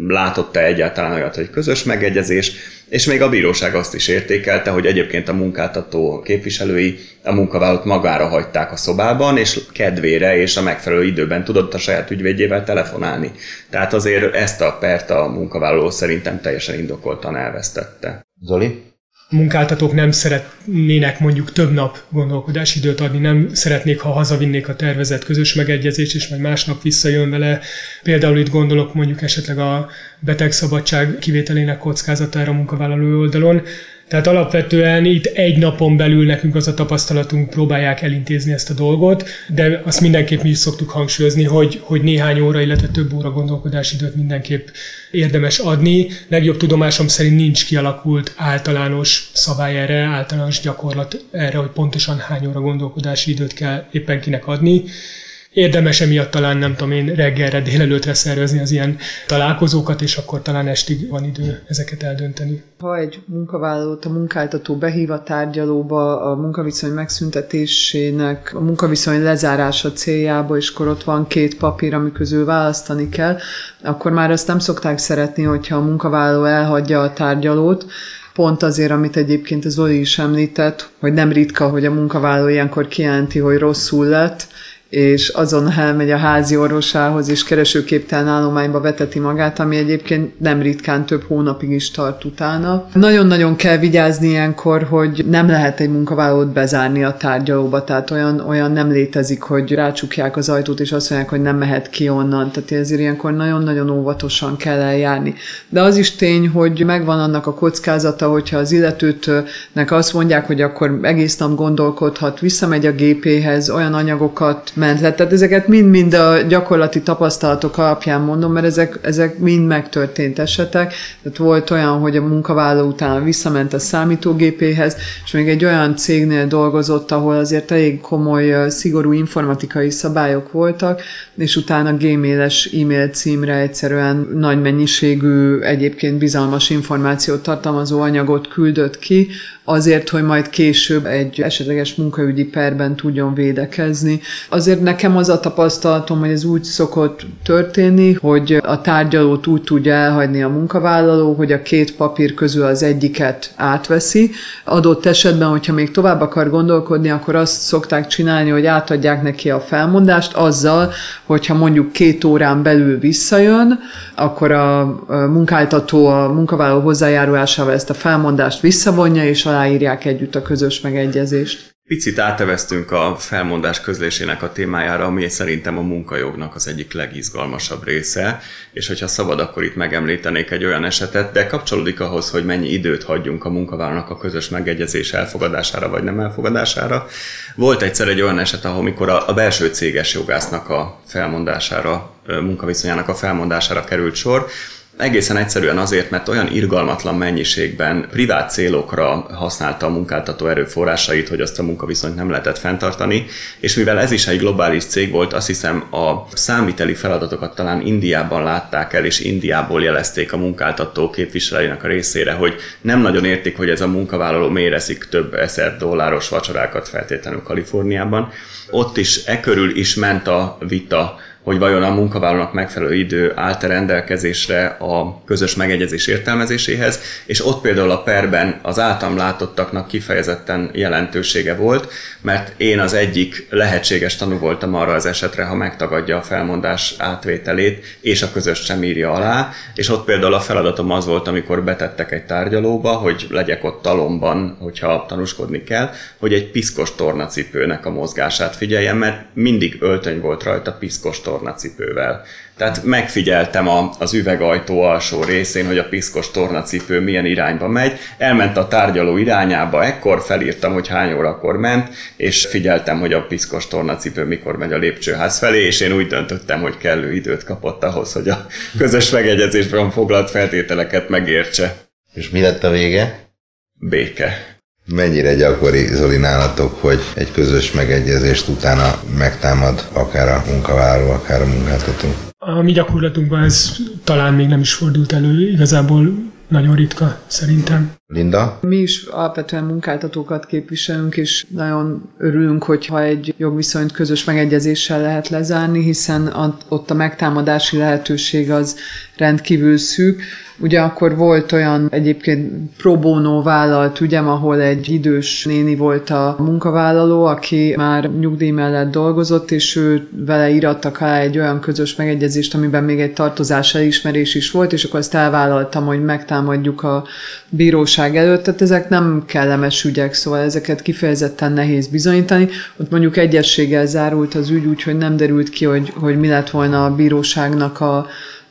látott-e egyáltalán olyat, hogy közös megegyezés, és még a bíróság azt is értékelte, hogy egyébként a munkáltató képviselői a munkavállalót magára hagyták a szobában, és kedvére és a megfelelő időben tudott a saját ügyvédjével telefonálni. Tehát azért ezt a pert a munkavállaló szerintem teljesen indokoltan elvesztette. Zoli? A munkáltatók nem szeretnének mondjuk több nap gondolkodási időt adni, nem szeretnék, ha hazavinnék a tervezett közös megegyezést, és majd másnap visszajön vele. Például itt gondolok mondjuk esetleg a betegszabadság kivételének kockázatára a munkavállaló oldalon. Tehát alapvetően itt egy napon belül nekünk az a tapasztalatunk, próbálják elintézni ezt a dolgot, de azt mindenképp mi is szoktuk hangsúlyozni, hogy, hogy néhány óra, illetve több óra gondolkodási időt mindenképp érdemes adni. Legjobb tudomásom szerint nincs kialakult általános szabály erre, általános gyakorlat erre, hogy pontosan hány óra gondolkodási időt kell éppen kinek adni. Érdemes emiatt talán, nem tudom én, reggelre, délelőtre szervezni az ilyen találkozókat, és akkor talán estig van idő ezeket eldönteni. Ha egy munkavállalót a munkáltató behív a tárgyalóba a munkaviszony megszüntetésének, a munkaviszony lezárása céljába, és akkor ott van két papír, ami közül választani kell, akkor már azt nem szokták szeretni, hogyha a munkavállaló elhagyja a tárgyalót, pont azért, amit egyébként az Zoli is említett, hogy nem ritka, hogy a munkavállaló ilyenkor kijelenti, hogy rosszul lett, és azon elmegy a házi orvosához, és keresőképtelen állományba veteti magát, ami egyébként nem ritkán több hónapig is tart utána. Nagyon-nagyon kell vigyázni ilyenkor, hogy nem lehet egy munkavállalót bezárni a tárgyalóba, tehát olyan, olyan nem létezik, hogy rácsukják az ajtót, és azt mondják, hogy nem mehet ki onnan. Tehát ezért ilyenkor nagyon-nagyon óvatosan kell eljárni. De az is tény, hogy megvan annak a kockázata, hogyha az illetőtnek azt mondják, hogy akkor egész nap gondolkodhat, visszamegy a gépéhez, olyan anyagokat menthet. Tehát ezeket mind-mind a gyakorlati tapasztalatok alapján mondom, mert ezek, ezek mind megtörtént esetek. Tehát volt olyan, hogy a munkavállaló utána visszament a számítógépéhez, és még egy olyan cégnél dolgozott, ahol azért elég komoly, szigorú informatikai szabályok voltak, és utána gmailes e-mail címre egyszerűen nagy mennyiségű, egyébként bizalmas információt tartalmazó anyagot küldött ki, azért, hogy majd később egy esetleges munkaügyi perben tudjon védekezni. Azért nekem az a tapasztalatom, hogy ez úgy szokott történni, hogy a tárgyalót úgy tudja elhagyni a munkavállaló, hogy a két papír közül az egyiket átveszi. Adott esetben, hogyha még tovább akar gondolkodni, akkor azt szokták csinálni, hogy átadják neki a felmondást azzal, hogyha mondjuk két órán belül visszajön, akkor a munkáltató a munkavállaló hozzájárulásával ezt a felmondást visszavonja, és aláírják együtt a közös megegyezést. Picit áteveztünk a felmondás közlésének a témájára, ami szerintem a munkajognak az egyik legizgalmasabb része, és hogyha szabad, akkor itt megemlítenék egy olyan esetet, de kapcsolódik ahhoz, hogy mennyi időt hagyjunk a munkavállalónak a közös megegyezés elfogadására vagy nem elfogadására. Volt egyszer egy olyan eset, ahol mikor a belső céges jogásznak a felmondására, munkaviszonyának a felmondására került sor, egészen egyszerűen azért, mert olyan irgalmatlan mennyiségben privát célokra használta a munkáltató erőforrásait, hogy azt a munkaviszonyt nem lehetett fenntartani, és mivel ez is egy globális cég volt, azt hiszem a számviteli feladatokat talán Indiában látták el, és Indiából jelezték a munkáltató képviselőinek a részére, hogy nem nagyon értik, hogy ez a munkavállaló miért eszik több ezer dolláros vacsorákat feltétlenül Kaliforniában. Ott is e körül is ment a vita, hogy vajon a munkavállalónak megfelelő idő állt-e rendelkezésre a közös megegyezés értelmezéséhez, és ott például a perben az általam látottaknak kifejezetten jelentősége volt, mert én az egyik lehetséges tanú voltam arra az esetre, ha megtagadja a felmondás átvételét, és a közös sem írja alá, és ott például a feladatom az volt, amikor betettek egy tárgyalóba, hogy legyek ott talomban, hogyha tanúskodni kell, hogy egy piszkos tornacipőnek a mozgását figyeljem, mert mindig öltöny volt rajta piszkos tornacipővel. Tehát megfigyeltem a, az üvegajtó alsó részén, hogy a piszkos tornacipő milyen irányba megy. Elment a tárgyaló irányába, ekkor felírtam, hogy hány órakor ment, és figyeltem, hogy a piszkos tornacipő mikor megy a lépcsőház felé, és én úgy döntöttem, hogy kellő időt kapott ahhoz, hogy a közös megegyezésben foglalt feltételeket megértse. És mi lett a vége? Béke. Mennyire gyakori, Zoli, nálatok, hogy egy közös megegyezést utána megtámad akár a munkavállaló, akár a munkáltató? A mi gyakorlatunkban ez talán még nem is fordult elő, igazából nagyon ritka szerintem. Linda? Mi is alapvetően munkáltatókat képviselünk, és nagyon örülünk, hogyha egy jogviszonyt közös megegyezéssel lehet lezárni, hiszen ott a megtámadási lehetőség az rendkívül szűk. Ugye akkor volt olyan egyébként pro bono vállalt ügyem, ahol egy idős néni volt a munkavállaló, aki már nyugdíj mellett dolgozott, és ő vele írattak alá egy olyan közös megegyezést, amiben még egy tartozás elismerés is volt, és akkor azt elvállaltam, hogy megtámadjuk a bíróság előtt. Tehát ezek nem kellemes ügyek, szóval ezeket kifejezetten nehéz bizonyítani. Ott mondjuk egyességgel zárult az ügy, úgyhogy nem derült ki, hogy, hogy mi lett volna a bíróságnak a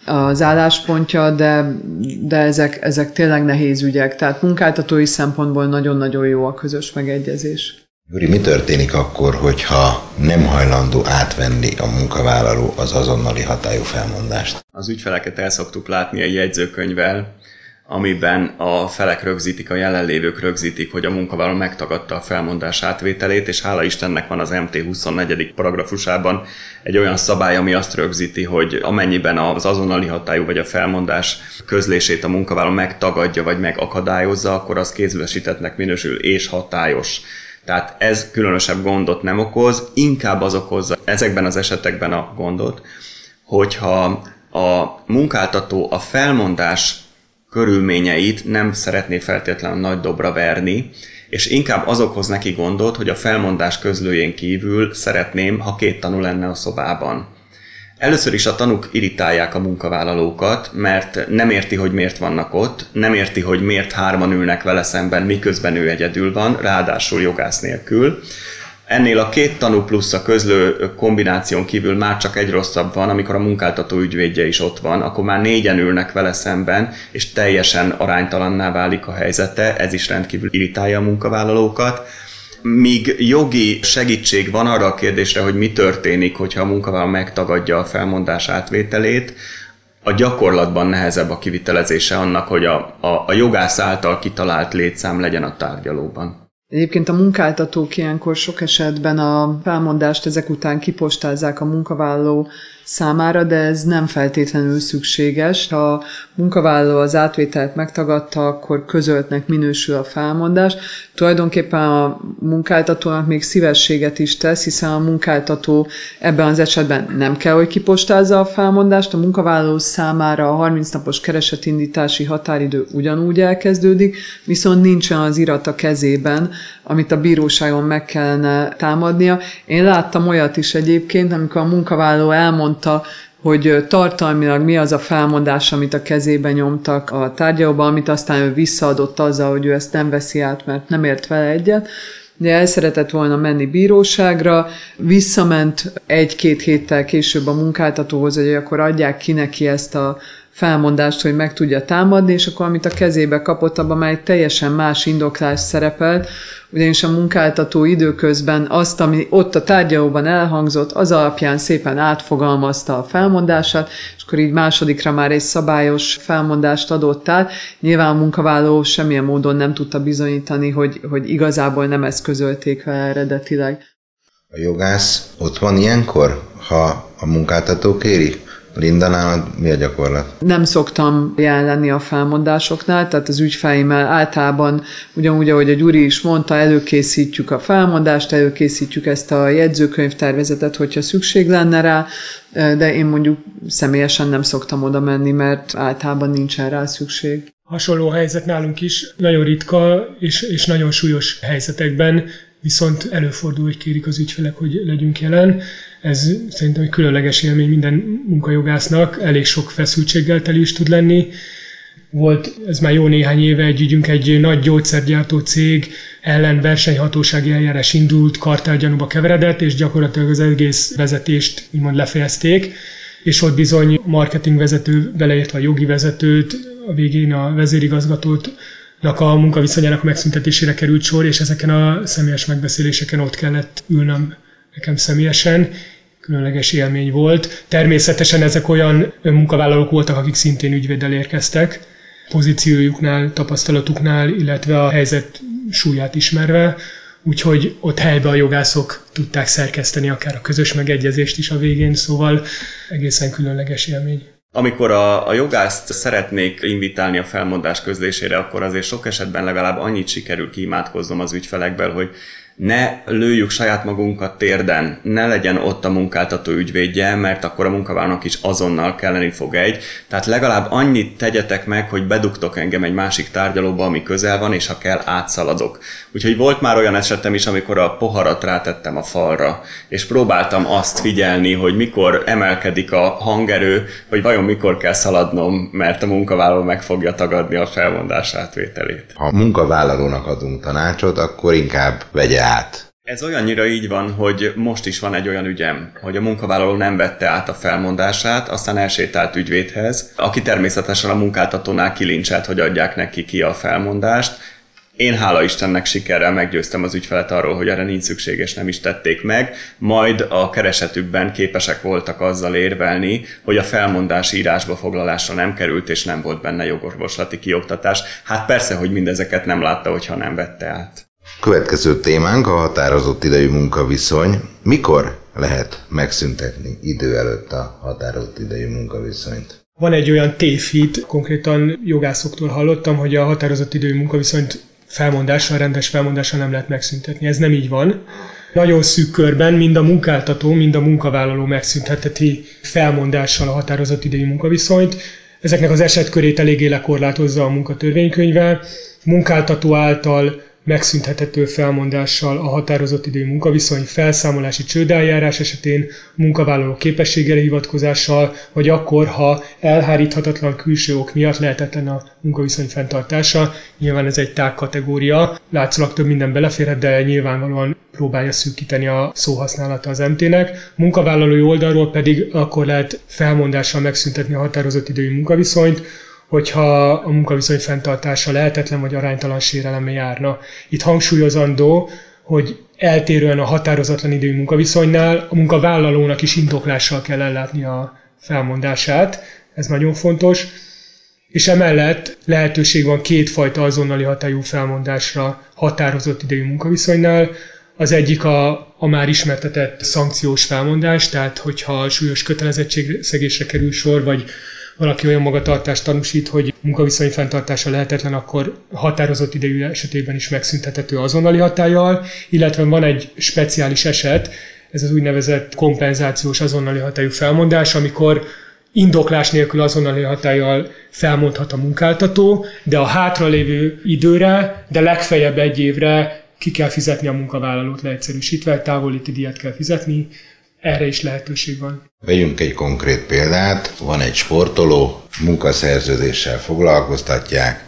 az álláspontja, de, de ezek, ezek tényleg nehéz ügyek. Tehát munkáltatói szempontból nagyon-nagyon jó a közös megegyezés. Gyuri, mi történik akkor, hogyha nem hajlandó átvenni a munkavállaló az azonnali hatályú felmondást? Az ügyfeleket el szoktuk látni egy jegyzőkönyvvel, amiben a felek rögzítik, a jelenlévők rögzítik, hogy a munkavállaló megtagadta a felmondás átvételét, és hála Istennek van az em té huszonnegyedik paragrafusában egy olyan szabály, ami azt rögzíti, hogy amennyiben az azonnali hatályú vagy a felmondás közlését a munkavállaló megtagadja vagy megakadályozza, akkor az kézbesítettnek minősül és hatályos. Tehát ez különösebb gondot nem okoz, inkább az okozza ezekben az esetekben a gondot, hogyha a munkáltató a felmondás körülményeit nem szeretné feltétlenül nagy dobra verni, és inkább az okoz neki gondot, hogy a felmondás közlőjén kívül szeretném, ha két tanú lenne a szobában. Először is a tanúk irritálják a munkavállalókat, mert nem érti, hogy miért vannak ott, nem érti, hogy miért hárman ülnek vele szemben, miközben ő egyedül van, ráadásul jogász nélkül. Ennél a két tanú plusz a közlő kombináción kívül már csak egy rosszabb van, amikor a munkáltató ügyvédje is ott van, akkor már négyen ülnek vele szemben, és teljesen aránytalanná válik a helyzete, ez is rendkívül irritálja a munkavállalókat. Míg jogi segítség van arra a kérdésre, hogy mi történik, hogyha a munkavállaló megtagadja a felmondás átvételét, a gyakorlatban nehezebb a kivitelezése annak, hogy a, a, a jogász által kitalált létszám legyen a tárgyalóban. Egyébként a munkáltatók ilyenkor sok esetben a felmondást ezek után kipostázzák a munkavállaló számára, de ez nem feltétlenül szükséges. Ha a munkavállaló az átvételt megtagadta, akkor közöltnek minősül a felmondás. Tulajdonképpen a munkáltatónak még szívességet is tesz, hiszen a munkáltató ebben az esetben nem kell, hogy kipostázza a felmondást. A munkavállaló számára a harminc napos keresetindítási határidő ugyanúgy elkezdődik, viszont nincsen az irat a kezében, amit a bíróságon meg kellene támadnia. Én láttam olyat is egyébként, amikor a munkavállaló elmondta, hogy tartalmilag mi az a felmondás, amit a kezébe nyomtak a tárgyalóba, amit aztán ő visszaadott azzal, hogy ő ezt nem veszi át, mert nem ért vele egyet. De el szeretett volna menni bíróságra, visszament egy-két héttel később a munkáltatóhoz, hogy akkor adják ki neki ezt a felmondást, hogy meg tudja támadni, és akkor amit a kezébe kapott, abban már egy teljesen más indoklás szerepelt, ugyanis a munkáltató időközben azt, ami ott a tárgyalóban elhangzott, az alapján szépen átfogalmazta a felmondását, és akkor így másodikra már egy szabályos felmondást adott át. Nyilván a munkavállaló semmilyen módon nem tudta bizonyítani, hogy, hogy igazából nem ezt közölték vele eredetileg. A jogász ott van ilyenkor, ha a munkáltató kéri? Linda, nálad mi a gyakorlat? Nem szoktam jelen lenni a felmondásoknál, tehát az ügyfeleimmel általában, ugyanúgy, ahogy a Gyuri is mondta, előkészítjük a felmondást, előkészítjük ezt a jegyzőkönyvtervezetet, hogyha szükség lenne rá, de én mondjuk személyesen nem szoktam oda menni, mert általában nincsen rá szükség. Hasonló helyzet nálunk is, nagyon ritka és, és nagyon súlyos helyzetekben, viszont előfordul, hogy kérik az ügyfelek, hogy legyünk jelen. Ez szerintem egy különleges élmény minden munkajogásznak, elég sok feszültséggel teli is tud lenni. Volt, ez már jó néhány éve egy ügyünk, egy nagy gyógyszergyártó cég ellen versenyhatósági eljárás indult, kartellgyanúba keveredett, és gyakorlatilag az egész vezetést úgymond lefejezték, és ott bizony marketingvezető, beleértve a jogi vezetőt, a végén a vezérigazgatót, a munkaviszonyának a megszüntetésére került sor, és ezeken a személyes megbeszéléseken ott kellett ülnöm nekem személyesen. Különleges élmény volt. Természetesen ezek olyan munkavállalók voltak, akik szintén ügyvéddel érkeztek, pozíciójuknál, tapasztalatuknál, illetve a helyzet súlyát ismerve, úgyhogy ott helyben a jogászok tudták szerkeszteni akár a közös megegyezést is a végén, szóval egészen különleges élmény. Amikor a, a jogászt szeretnék invitálni a felmondás közlésére, akkor azért sok esetben legalább annyit sikerül kiimádkoznom az ügyfelekből, hogy ne lőjük saját magunkat térden, ne legyen ott a munkáltató ügyvédje, mert akkor a munkavállalónak is azonnal kelleni fog egy. Tehát legalább annyit tegyetek meg, hogy bedugtok engem egy másik tárgyalóba, ami közel van, és ha kell, átszaladok. Úgyhogy volt már olyan esetem is, amikor a poharat rátettem a falra, és próbáltam azt figyelni, hogy mikor emelkedik a hangerő, hogy vajon mikor kell szaladnom, mert a munkavállaló meg fogja tagadni a felmondás átvételét. Ha munkavállalónak adunk tanácsot, akkor inkább vegye át. Ez olyannyira így van, hogy most is van egy olyan ügyem, hogy a munkavállaló nem vette át a felmondását, aztán elsétált ügyvédhez, aki természetesen a munkáltatónál kilincselt, hogy adják neki ki a felmondást. Én hála Istennek sikerrel meggyőztem az ügyfelet arról, hogy erre nincs szükség, és nem is tették meg, majd a keresetükben képesek voltak azzal érvelni, hogy a felmondás írásba foglalásra nem került, és nem volt benne jogorvoslati kioktatás. Hát persze, hogy mindezeket nem látta, hogyha nem vette át. Következő témánk a határozott idejű munkaviszony. Mikor lehet megszüntetni idő előtt a határozott idejű munkaviszonyt? Van egy olyan tévhit, konkrétan jogászoktól hallottam, hogy a határozott idejű munkaviszonyt felmondással, rendes felmondással nem lehet megszüntetni. Ez nem így van. Nagyon szűk körben mind a munkáltató, mind a munkavállaló megszüntetheti felmondással a határozott idejű munkaviszonyt. Ezeknek az esetkörét eléggé lekorlátozza a munkatörvénykönyve. Munkáltató által megszüntethető felmondással a határozott idejű munkaviszony felszámolási csődeljárás esetén, munkavállaló képességére hivatkozással, vagy akkor, ha elháríthatatlan külső ok miatt lehetetlen a munkaviszony fenntartása. Nyilván ez egy tág kategória, látszólag több minden beleférhet, de nyilvánvalóan próbálja szűkíteni a szóhasználata az em té-nek. Munkavállalói oldalról pedig akkor lehet felmondással megszüntetni a határozott idejű munkaviszonyt, hogyha a munkaviszony fenntartása lehetetlen vagy aránytalan sérelemmel járna. Itt hangsúlyozandó, hogy eltérően a határozatlan idejű munkaviszonynál a munkavállalónak is indoklással kell ellátni a felmondását, ez nagyon fontos, és emellett lehetőség van kétfajta azonnali hatályú felmondásra határozott idejű munkaviszonynál. Az egyik a, a már ismertetett szankciós felmondás, tehát hogyha súlyos kötelezettségszegésre kerül sor, vagy valaki olyan magatartást tanúsít, hogy munkaviszony fenntartása lehetetlen, akkor határozott idejű esetében is megszüntethető azonnali hatállyal, illetve van egy speciális eset, ez az úgynevezett kompenzációs azonnali hatályú felmondás, amikor indoklás nélkül azonnali hatállyal felmondhat a munkáltató, de a hátralévő időre, de legfeljebb egy évre ki kell fizetni a munkavállalót, leegyszerűsítve, távolléti díjat kell fizetni. Erre is lehetőség van. Vegyünk egy konkrét példát. Van egy sportoló, munkaszerződéssel foglalkoztatják,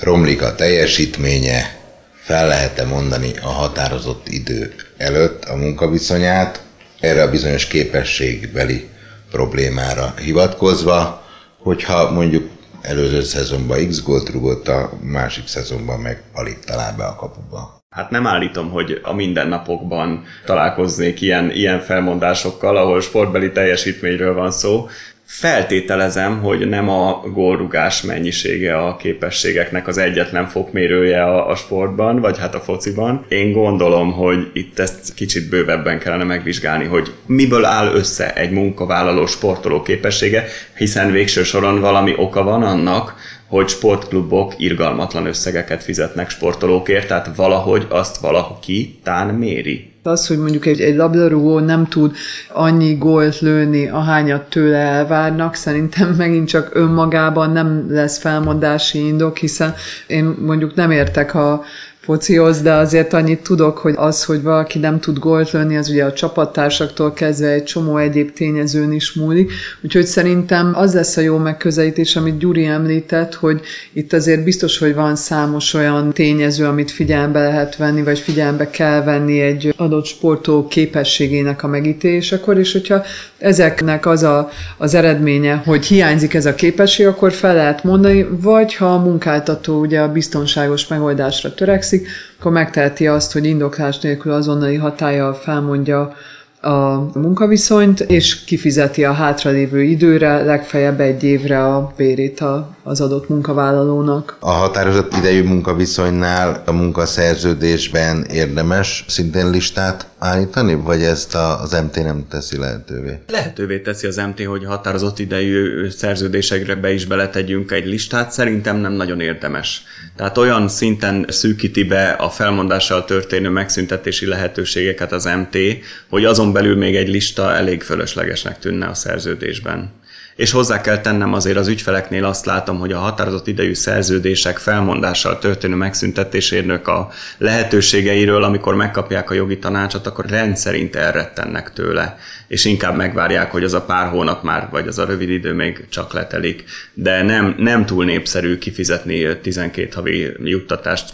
romlik a teljesítménye, fel lehet-e mondani a határozott idő előtt a munkaviszonyát, erre a bizonyos képességbeli problémára hivatkozva, hogyha mondjuk előző szezonban X gólt rúgott, a másik szezonban meg alig talál be a kapuba. Hát nem állítom, hogy a mindennapokban találkoznék ilyen, ilyen felmondásokkal, ahol sportbeli teljesítményről van szó. Feltételezem, hogy nem a gólrugás mennyisége a képességeknek az egyetlen fokmérője a, a sportban, vagy hát a fociban. Én gondolom, hogy itt ezt kicsit bővebben kellene megvizsgálni, hogy miből áll össze egy munkavállaló sportoló képessége, hiszen végső soron valami oka van annak, hogy sportklubok irgalmatlan összegeket fizetnek sportolókért, tehát valahogy azt valaki tán méri. Az, hogy mondjuk egy, egy labdarúgó nem tud annyi gólt lőni, ahányat tőle elvárnak, szerintem megint csak önmagában nem lesz felmondási indok, hiszen én mondjuk nem értek a focihoz, de azért annyit tudok, hogy az, hogy valaki nem tud gólt lőni, az ugye a csapattársaktól kezdve egy csomó egyéb tényezőn is múlik. Úgyhogy szerintem az lesz a jó megközelítés, amit Gyuri említett, hogy itt azért biztos, hogy van számos olyan tényező, amit figyelembe lehet venni, vagy figyelembe kell venni egy adott sportoló képességének a megítélésekor, és hogyha ezeknek az a, az eredménye, hogy hiányzik ez a képesség, akkor fel lehet mondani, vagy ha a munkáltató ugye a biztonságos megoldásra törekszik, akkor megteheti azt, hogy indoklás nélkül azonnali hatállyal felmondja a munkaviszonyt, és kifizeti a hátralévő időre, legfeljebb egy évre a bérét az adott munkavállalónak. A határozott idejű munkaviszonynál a munkaszerződésben érdemes szintén listát állítani, vagy ezt az em té nem teszi lehetővé? Lehetővé teszi az em té, hogy határozott idejű szerződésekre be is beletegyünk egy listát, szerintem nem nagyon érdemes. Tehát olyan szinten szűkíti be a felmondással történő megszüntetési lehetőségeket az em té, hogy azon belül még egy lista elég fölöslegesnek tűnne a szerződésben. És hozzá kell tennem azért az ügyfeleknél azt látom, hogy a határozott idejű szerződések felmondással történő megszüntetésének a lehetőségeiről, amikor megkapják a jogi tanácsot, akkor rendszerint elrettennek tőle, és inkább megvárják, hogy az a pár hónap már, vagy az a rövid idő még csak letelik. De nem, nem túl népszerű kifizetni tizenkét havi juttatást,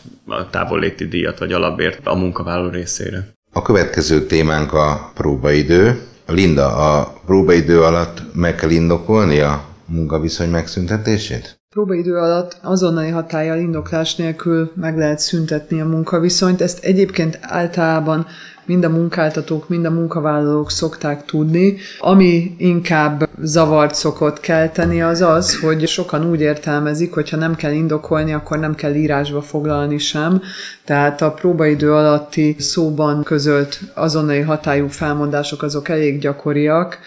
távolléti díjat vagy alapbért a munkavállaló részére. A következő témánk a próbaidő. Linda, a próbaidő alatt meg kell indokolni a munkaviszony megszüntetését? Próbaidő alatt azonnali hatállyal indoklás nélkül meg lehet szüntetni a munkaviszonyt. Ezt egyébként általában mind a munkáltatók, mind a munkavállalók szokták tudni. Ami inkább zavart szokott kelteni, az az, hogy sokan úgy értelmezik, hogyha nem kell indokolni, akkor nem kell írásba foglalni sem. Tehát a próbaidő alatti szóban közölt azonnali hatályú felmondások azok elég gyakoriak,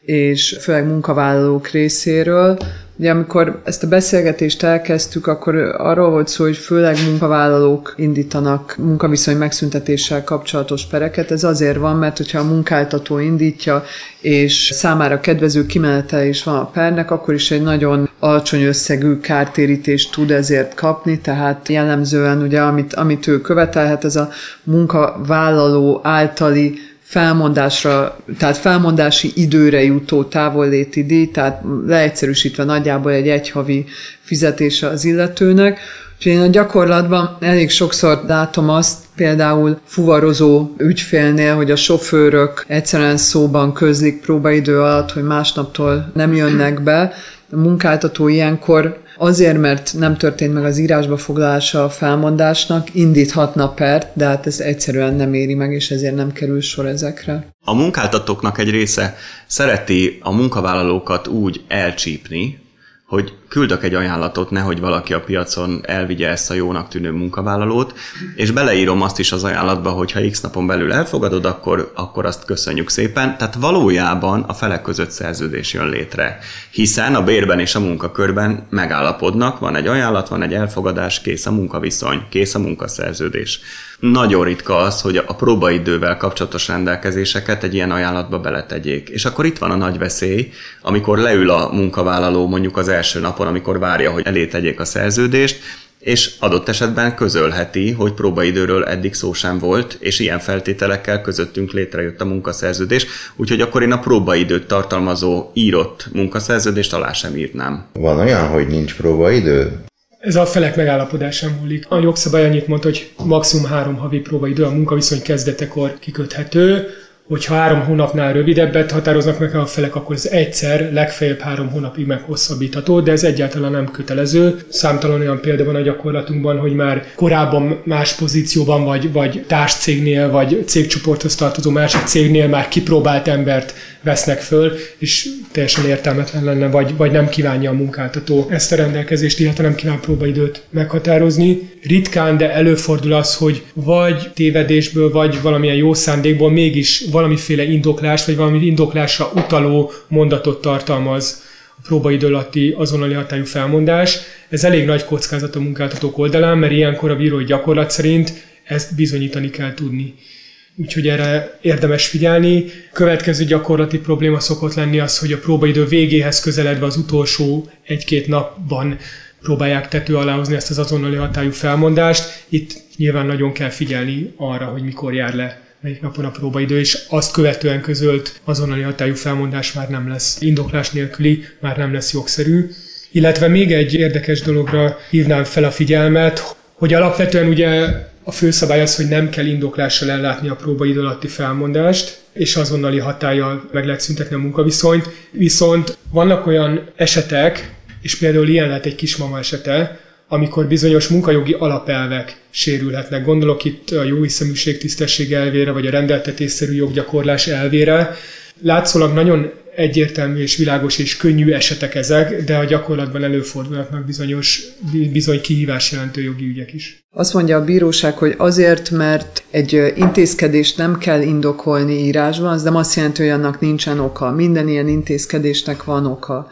és főleg munkavállalók részéről. Ugye amikor ezt a beszélgetést elkezdtük, akkor arról volt szó, hogy főleg munkavállalók indítanak munkaviszony megszüntetéssel kapcsolatos pereket. Ez azért van, mert hogyha a munkáltató indítja, és számára kedvező kimenetele is van a pernek, akkor is egy nagyon alacsony összegű kártérítést tud ezért kapni, tehát jellemzően ugye, amit, amit ő követelhet, ez a munkavállaló általi felmondásra, tehát felmondási időre jutó távolléti díj, tehát leegyszerűsítve nagyjából egy egyhavi fizetése az illetőnek. Úgyhogy én a gyakorlatban elég sokszor látom azt, például fuvarozó ügyfélnél, hogy a sofőrök egyszerűen szóban közlik próbaidő alatt, hogy másnaptól nem jönnek be. A munkáltató ilyenkor azért, mert nem történt meg az írásba foglalása a felmondásnak, indíthatna pert, de hát ez egyszerűen nem éri meg, és ezért nem kerül sor ezekre. A munkáltatóknak egy része szereti a munkavállalókat úgy elcsípni, hogy küldök egy ajánlatot, nehogy valaki a piacon elvigye ezt a jónak tűnő munkavállalót, és beleírom azt is az ajánlatba, hogy ha x napon belül elfogadod, akkor, akkor azt köszönjük szépen. Tehát valójában a felek között szerződés jön létre, hiszen a bérben és a munkakörben megállapodnak, van egy ajánlat, van egy elfogadás, kész a munkaviszony, kész a munkaszerződés. Nagyon ritka az, hogy a próbaidővel kapcsolatos rendelkezéseket egy ilyen ajánlatba beletegyék. És akkor itt van a nagy veszély, amikor leül a munkavállaló mondjuk az első napon, amikor várja, hogy elé tegyék a szerződést, és adott esetben közölheti, hogy próbaidőről eddig szó sem volt, és ilyen feltételekkel közöttünk létrejött a munkaszerződés, úgyhogy akkor én a próbaidőt tartalmazó írott munkaszerződést alá sem írnám. Van olyan, hogy nincs próbaidő? Ez a felek megállapodásán múlik. A jogszabály annyit mond, hogy maximum három havi próbaidő a munkaviszony kezdetekor kiköthető, hogyha három hónapnál rövidebbet határoznak meg a felek, akkor ez egyszer, legfeljebb három hónapig meghosszabbítható, de ez egyáltalán nem kötelező. Számtalan olyan példa van a gyakorlatunkban, hogy már korábban más pozícióban, vagy, vagy társcégnél, vagy cégcsoporthoz tartozó másik cégnél már kipróbált embert vesznek föl, és teljesen értelmetlen lenne, vagy, vagy nem kívánja a munkáltató ezt a rendelkezést, illetve nem kíván próbaidőt meghatározni. Ritkán, de előfordul az, hogy vagy tévedésből, vagy valamilyen jó szándékból mégis valamiféle indoklás, vagy valami indoklásra utaló mondatot tartalmaz a próbaidő alatti azonnali hatályú felmondás. Ez elég nagy kockázat a munkáltatók oldalán, mert ilyenkor a bírói gyakorlat szerint ezt bizonyítani kell tudni. Úgyhogy erre érdemes figyelni. Következő gyakorlati probléma szokott lenni az, hogy a próbaidő végéhez közeledve az utolsó egy-két napban próbálják tető alá hozni ezt az azonnali hatályú felmondást. Itt nyilván nagyon kell figyelni arra, hogy mikor jár le melyik napon a próbaidő, és azt követően közölt azonnali hatályú felmondás már nem lesz indoklás nélküli, már nem lesz jogszerű. Illetve még egy érdekes dologra hívnám fel a figyelmet, hogy alapvetően ugye a főszabály az, hogy nem kell indoklással ellátni a próbaidő alatti felmondást, és azonnali hatállyal meg lehet szüntetni a munkaviszonyt. Viszont vannak olyan esetek, és például ilyen lehet egy kismama esete, amikor bizonyos munkajogi alapelvek sérülhetnek. Gondolok itt a jóhiszeműség, tisztesség elvére, vagy a rendeltetésszerű joggyakorlás elvére. Látszólag nagyon egyértelmű és világos és könnyű esetek ezek, de a gyakorlatban előfordulnak bizonyos, bizony kihívás jelentő jogi ügyek is. Azt mondja a bíróság, hogy azért, mert egy intézkedést nem kell indokolni írásban, az nem azt jelenti, hogy annak nincsen oka. Minden ilyen intézkedésnek van oka.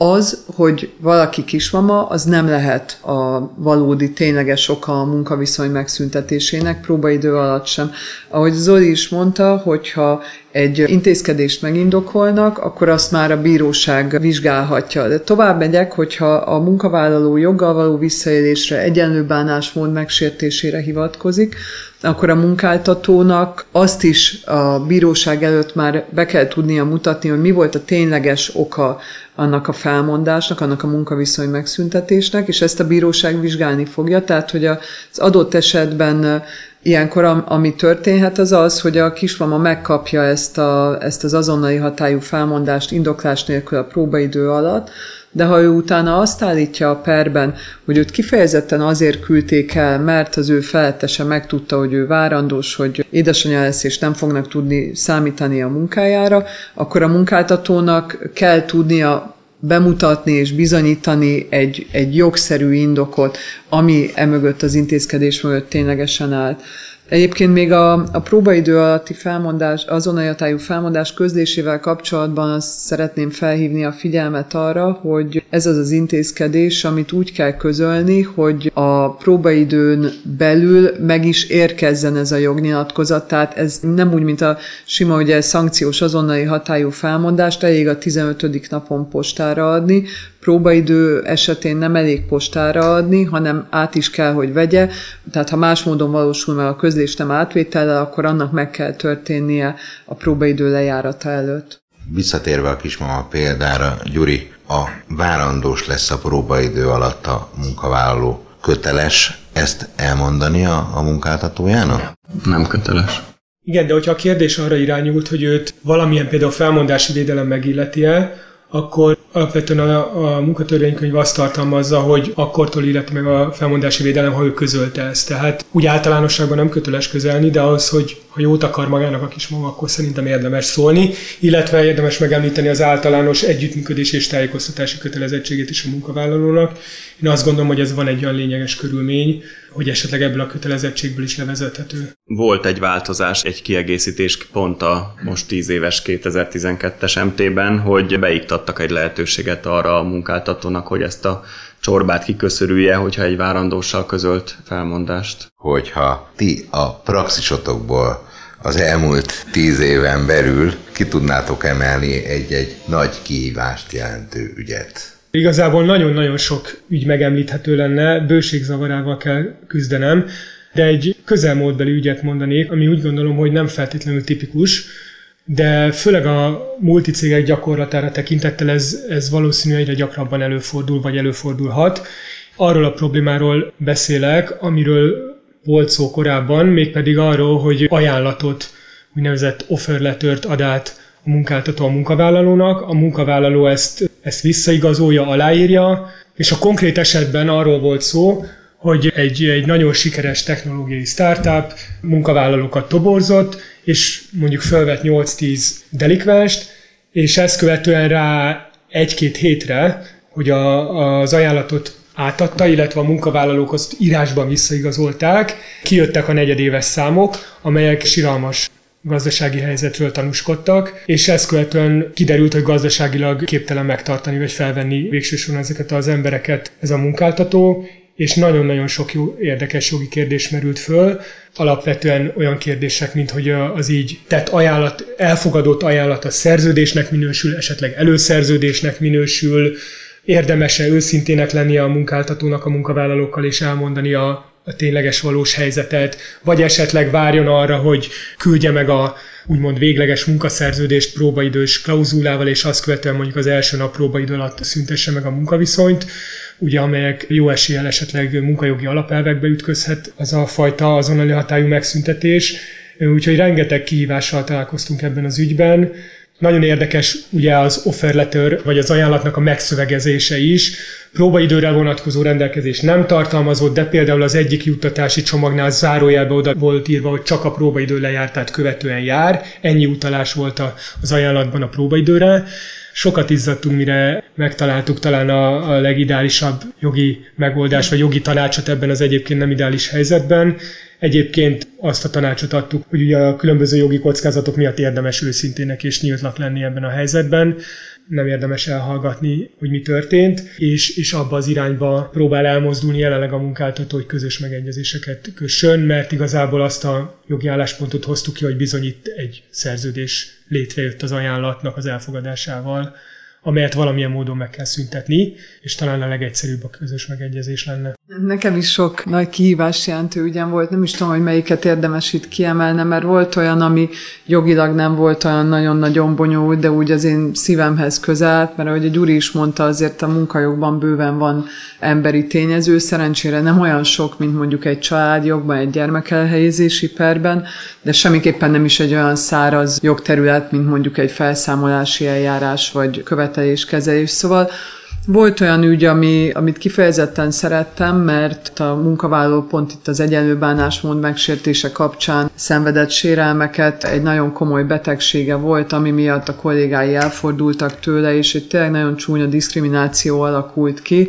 Az, hogy valaki kismama, az nem lehet a valódi, tényleges oka a munkaviszony megszüntetésének, próbaidő alatt sem. Ahogy Zoli is mondta, hogyha egy intézkedést megindokolnak, akkor azt már a bíróság vizsgálhatja. De tovább megyek, hogyha a munkavállaló joggal való visszaélésre, egyenlő bánásmód megsértésére hivatkozik, akkor a munkáltatónak azt is a bíróság előtt már be kell tudnia mutatni, hogy mi volt a tényleges oka annak a felmondásnak, annak a munkaviszony megszüntetésnek, és ezt a bíróság vizsgálni fogja, tehát hogy az adott esetben ilyenkor ami történhet, az az, hogy a kismama megkapja ezt, a, ezt az azonnali hatályú felmondást indoklás nélkül a próbaidő alatt, de ha ő utána azt állítja a perben, hogy őt kifejezetten azért küldték el, mert az ő felettese megtudta, hogy ő várandós, hogy édesanyja lesz, és nem fognak tudni számítani a munkájára, akkor a munkáltatónak kell tudnia bemutatni és bizonyítani egy, egy jogszerű indokot, ami emögött az intézkedés mögött ténylegesen állt. Egyébként még a, a próbaidő alatti felmondás, azonnali hatályú felmondás közlésével kapcsolatban azt szeretném felhívni a figyelmet arra, hogy ez az az intézkedés, amit úgy kell közölni, hogy a próbaidőn belül meg is érkezzen ez a jognyilatkozat, tehát ez nem úgy, mint a sima ugye, szankciós azonnali hatályú felmondást, elég a tizenötödik napon postára adni, próbaidő esetén nem elég postára adni, hanem át is kell, hogy vegye. Tehát ha más módon valósul meg a közlés nem átvétellel, akkor annak meg kell történnie a próbaidő lejárata előtt. Visszatérve a kismama példára, Gyuri, a várandós lesz a próbaidő alatt a munkavállaló. Köteles ezt elmondania a munkáltatójának? Nem köteles. Igen, de hogyha a kérdés arra irányult, hogy őt valamilyen például felmondási védelem megilleti-e, akkor alapvetően a, a munkatörvénykönyv azt tartalmazza, hogy akkortól illeti meg a felmondási védelem, ha ő közölte ezt. Tehát úgy általánosságban nem köteles közelni, de ahhoz, hogy ha jót akar magának a kismama, akkor szerintem érdemes szólni, illetve érdemes megemlíteni az általános együttműködés és tájékoztatási kötelezettségét is a munkavállalónak. Én azt gondolom, hogy ez van egy olyan lényeges körülmény, hogy esetleg ebből a kötelezettségből is levezethető. Volt egy változás, egy kiegészítés pont a most tíz éves kétezer-tizenkettes em té-ben, hogy beiktattak egy lehetőséget arra a munkáltatónak, hogy ezt a csorbát kiköszörülje, hogyha egy várandóssal közölt felmondást. Hogyha ti a praxisotokból az elmúlt tíz éven belül ki tudnátok emelni egy-egy nagy kihívást jelentő ügyet? Igazából nagyon-nagyon sok ügy megemlíthető lenne, bőségzavarával kell küzdenem, de egy közelmúltbeli ügyet mondanék, ami úgy gondolom, hogy nem feltétlenül tipikus, de főleg a multicégek gyakorlatára tekintettel ez, ez valószínűleg egyre gyakrabban előfordul, vagy előfordulhat. Arról a problémáról beszélek, amiről volt szó korábban, mégpedig arról, hogy ajánlatot, úgynevezett offer lettert ad át a munkáltató a munkavállalónak, a munkavállaló ezt, ezt visszaigazolja, aláírja, és a konkrét esetben arról volt szó, hogy egy, egy nagyon sikeres technológiai startup munkavállalókat toborzott, és mondjuk felvett nyolc-tíz delikvenst, és ezt követően rá egy-két hétre, hogy a, az ajánlatot átadta, illetve a munkavállalókhoz írásban visszaigazolták, kijöttek a negyedéves számok, amelyek siralmas gazdasági helyzetről tanúskodtak, és ezt követően kiderült, hogy gazdaságilag képtelen megtartani vagy felvenni végső soron ezeket az embereket ez a munkáltató, és nagyon-nagyon sok jó, érdekes jogi kérdés merült föl, alapvetően olyan kérdések, mint hogy az így tett ajánlat, elfogadott ajánlat a szerződésnek minősül, esetleg előszerződésnek minősül, érdemes-e őszintének lennie a munkáltatónak a munkavállalókkal és elmondani a, a tényleges valós helyzetet, vagy esetleg várjon arra, hogy küldje meg a úgymond végleges munkaszerződést próbaidős klauzulával, és azt követően mondjuk az első nap próbaidő alatt szüntesse meg a munkaviszonyt, ugye amelyek jó eséllyel esetleg munkajogi alapelvekbe ütközhet ez a fajta azonnali hatályú megszüntetés. Úgyhogy rengeteg kihívással találkoztunk ebben az ügyben. Nagyon érdekes ugye az offer letter, vagy az ajánlatnak a megszövegezése is. Próbaidőre vonatkozó rendelkezés nem tartalmazott, de például az egyik juttatási csomagnál zárójelbe oda volt írva, hogy csak a próbaidő lejártát követően jár. Ennyi utalás volt az ajánlatban a próbaidőre. Sokat izzadtunk, mire megtaláltuk talán a, a legideálisabb jogi megoldást, vagy jogi tanácsot ebben az egyébként nem ideális helyzetben. Egyébként azt a tanácsot adtuk, hogy ugye a különböző jogi kockázatok miatt érdemes őszintének és nyíltnak lenni ebben a helyzetben. Nem érdemes elhallgatni, hogy mi történt, és, és abba az irányba próbál elmozdulni jelenleg a munkáltató, hogy közös megegyezéseket kössön, mert igazából azt a jogi álláspontot hoztuk ki, hogy bizony itt egy szerződés létrejött az ajánlatnak az elfogadásával, amelyet valamilyen módon meg kell szüntetni, és talán a legegyszerűbb a közös megegyezés lenne. Nekem is sok nagy kihívás jelentő ügyem volt, nem is tudom, hogy melyiket érdemes itt kiemelni, mert volt olyan, ami jogilag nem volt olyan nagyon-nagyon bonyolult, de úgy az én szívemhez közel, mert ahogy a Gyuri is mondta, azért a munkajogban bőven van emberi tényező, szerencsére nem olyan sok, mint mondjuk egy családjogban, egy gyermekelhelyezési perben, de semmiképpen nem is egy olyan száraz jogterület, mint mondjuk egy felszámolási eljárás vagy követeléskezelés, szóval volt olyan ügy, ami, amit kifejezetten szerettem, mert a munkavállaló pont itt az egyenlő bánásmód megsértése kapcsán szenvedett sérelmeket, egy nagyon komoly betegsége volt, ami miatt a kollégái elfordultak tőle, és egy tényleg nagyon csúnya diszkrimináció alakult ki,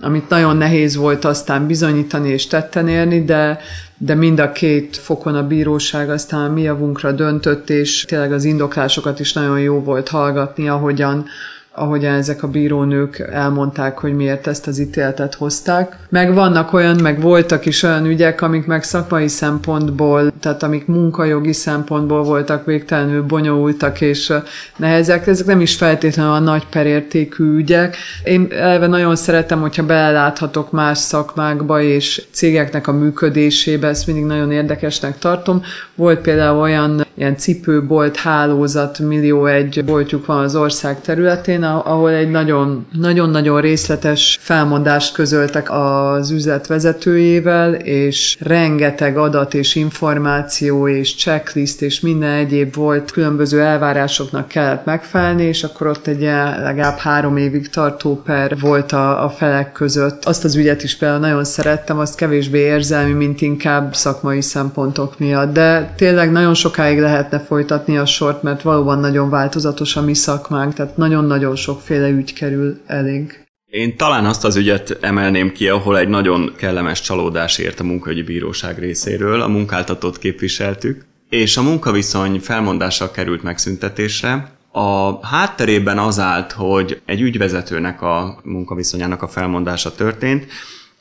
amit nagyon nehéz volt aztán bizonyítani és tetten érni, de, de mind a két fokon a bíróság aztán mi javunkra döntött, és tényleg az indoklásokat is nagyon jó volt hallgatni, ahogyan ahogyan ezek a bírónők elmondták, hogy miért ezt az ítéletet hozták. Meg vannak olyan, meg voltak is olyan ügyek, amik meg szakmai szempontból, tehát amik munkajogi szempontból voltak végtelenül bonyolultak és nehezek. Ezek nem is feltétlenül a nagy perértékű ügyek. Én elve nagyon szeretem, hogyha beleláthatok más szakmákba és cégeknek a működésébe, ezt mindig nagyon érdekesnek tartom. Volt például olyan ilyen cipőbolt, hálózat, millió egy boltjuk van az ország területén, ahol egy nagyon-nagyon részletes felmondást közöltek az üzletvezetőjével, és rengeteg adat és információ és checklist és minden egyéb volt, különböző elvárásoknak kellett megfelelni, és akkor ott egy legalább három évig tartó per volt a, a felek között. Azt az ügyet is például nagyon szerettem, azt kevésbé érzelmi, mint inkább szakmai szempontok miatt, de tényleg nagyon sokáig lehetne folytatni a sort, mert valóban nagyon változatos a mi szakmánk, tehát nagyon-nagyon sokféle ügy kerül elég. Én talán azt az ügyet emelném ki, ahol egy nagyon kellemes csalódás ért a munkaügyi bíróság részéről, a munkáltatót képviseltük, és a munkaviszony felmondással került megszüntetésre. A hátterében az állt, hogy egy ügyvezetőnek a munkaviszonyának a felmondása történt,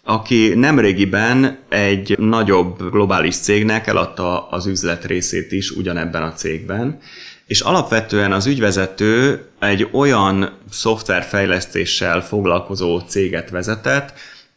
aki nemrégiben egy nagyobb globális cégnek eladta az üzlet részét is ugyanebben a cégben, és alapvetően az ügyvezető egy olyan szoftverfejlesztéssel foglalkozó céget vezetett,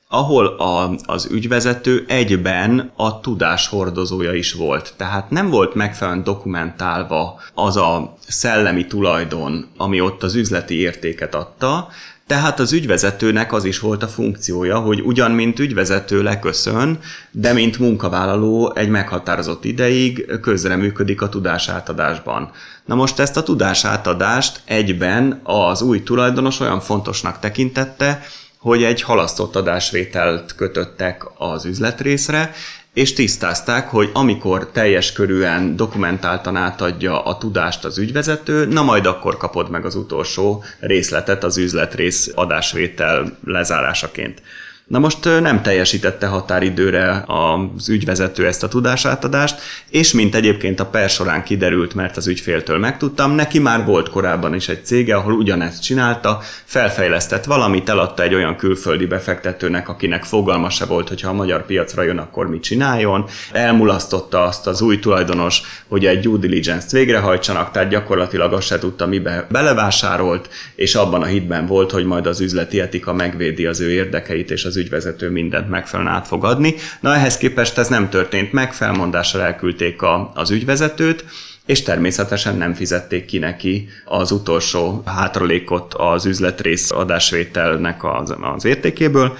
ahol a, az ügyvezető egyben a tudás hordozója is volt. Tehát nem volt megfelelően dokumentálva az a szellemi tulajdon, ami ott az üzleti értéket adta, tehát az ügyvezetőnek az is volt a funkciója, hogy ugyan mint ügyvezető leköszön, de mint munkavállaló egy meghatározott ideig közreműködik a tudásátadásban. Na most ezt a tudásátadást egyben az új tulajdonos olyan fontosnak tekintette, hogy egy halasztott adásvételt kötöttek az üzletrészre, és tisztázták, hogy amikor teljes körűen dokumentáltan átadja a tudást az ügyvezető, na majd akkor kapod meg az utolsó részletet az üzletrész adásvétel lezárásaként. Na most nem teljesítette határidőre az ügyvezető ezt a tudásátadást, és mint egyébként a per során kiderült, mert az ügyféltől megtudtam, neki már volt korábban is egy cége, ahol ugyanezt csinálta, felfejlesztett valamit, eladta egy olyan külföldi befektetőnek, akinek fogalma se volt, hogyha a magyar piacra jön, akkor mit csináljon, elmulasztotta azt az új tulajdonos, hogy egy due diligence-t végrehajtsanak, tehát gyakorlatilag azt se tudta, mibe belevásárolt, és abban a hitben volt, hogy majd az üzleti etika megvédi az ő érdekeit, és az ügyvezető mindent megfelelően át fog adni. Na, ehhez képest ez nem történt meg, felmondásra elküldték a, az ügyvezetőt, és természetesen nem fizették ki neki az utolsó hátralékot az üzletrész adásvételnek az, az értékéből,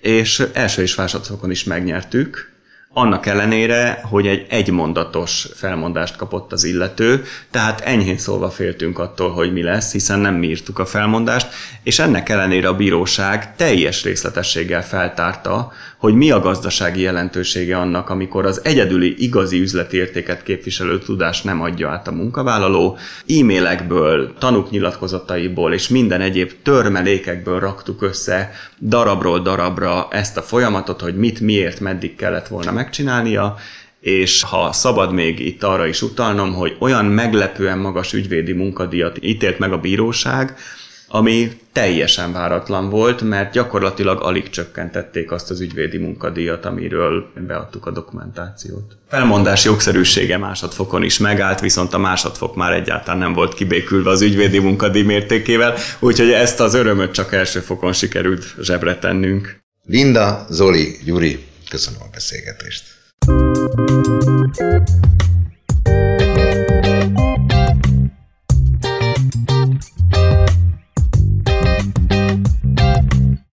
és első és másodfokon is megnyertük, annak ellenére, hogy egy egymondatos felmondást kapott az illető, tehát enyhén szólva féltünk attól, hogy mi lesz, hiszen nem mi írtuk a felmondást, és ennek ellenére a bíróság teljes részletességgel feltárta, hogy mi a gazdasági jelentősége annak, amikor az egyedüli igazi üzleti értéket képviselő tudást nem adja át a munkavállaló. E-mailekből, tanúknyilatkozataiból és minden egyéb törmelékekből raktuk össze darabról darabra ezt a folyamatot, hogy mit, miért, meddig kellett volna megcsinálnia, és ha szabad még itt arra is utalnom, hogy olyan meglepően magas ügyvédi munkadíjat ítélt meg a bíróság, ami teljesen váratlan volt, mert gyakorlatilag alig csökkentették azt az ügyvédi munkadíjat, amiről beadtuk a dokumentációt. Felmondás jogszerűsége másodfokon is megállt, viszont a másodfok már egyáltalán nem volt kibékülve az ügyvédi munkadíj mértékével, úgyhogy ezt az örömöt csak első fokon sikerült zsebre tennünk. Linda, Zoli, Gyuri, köszönöm a beszélgetést!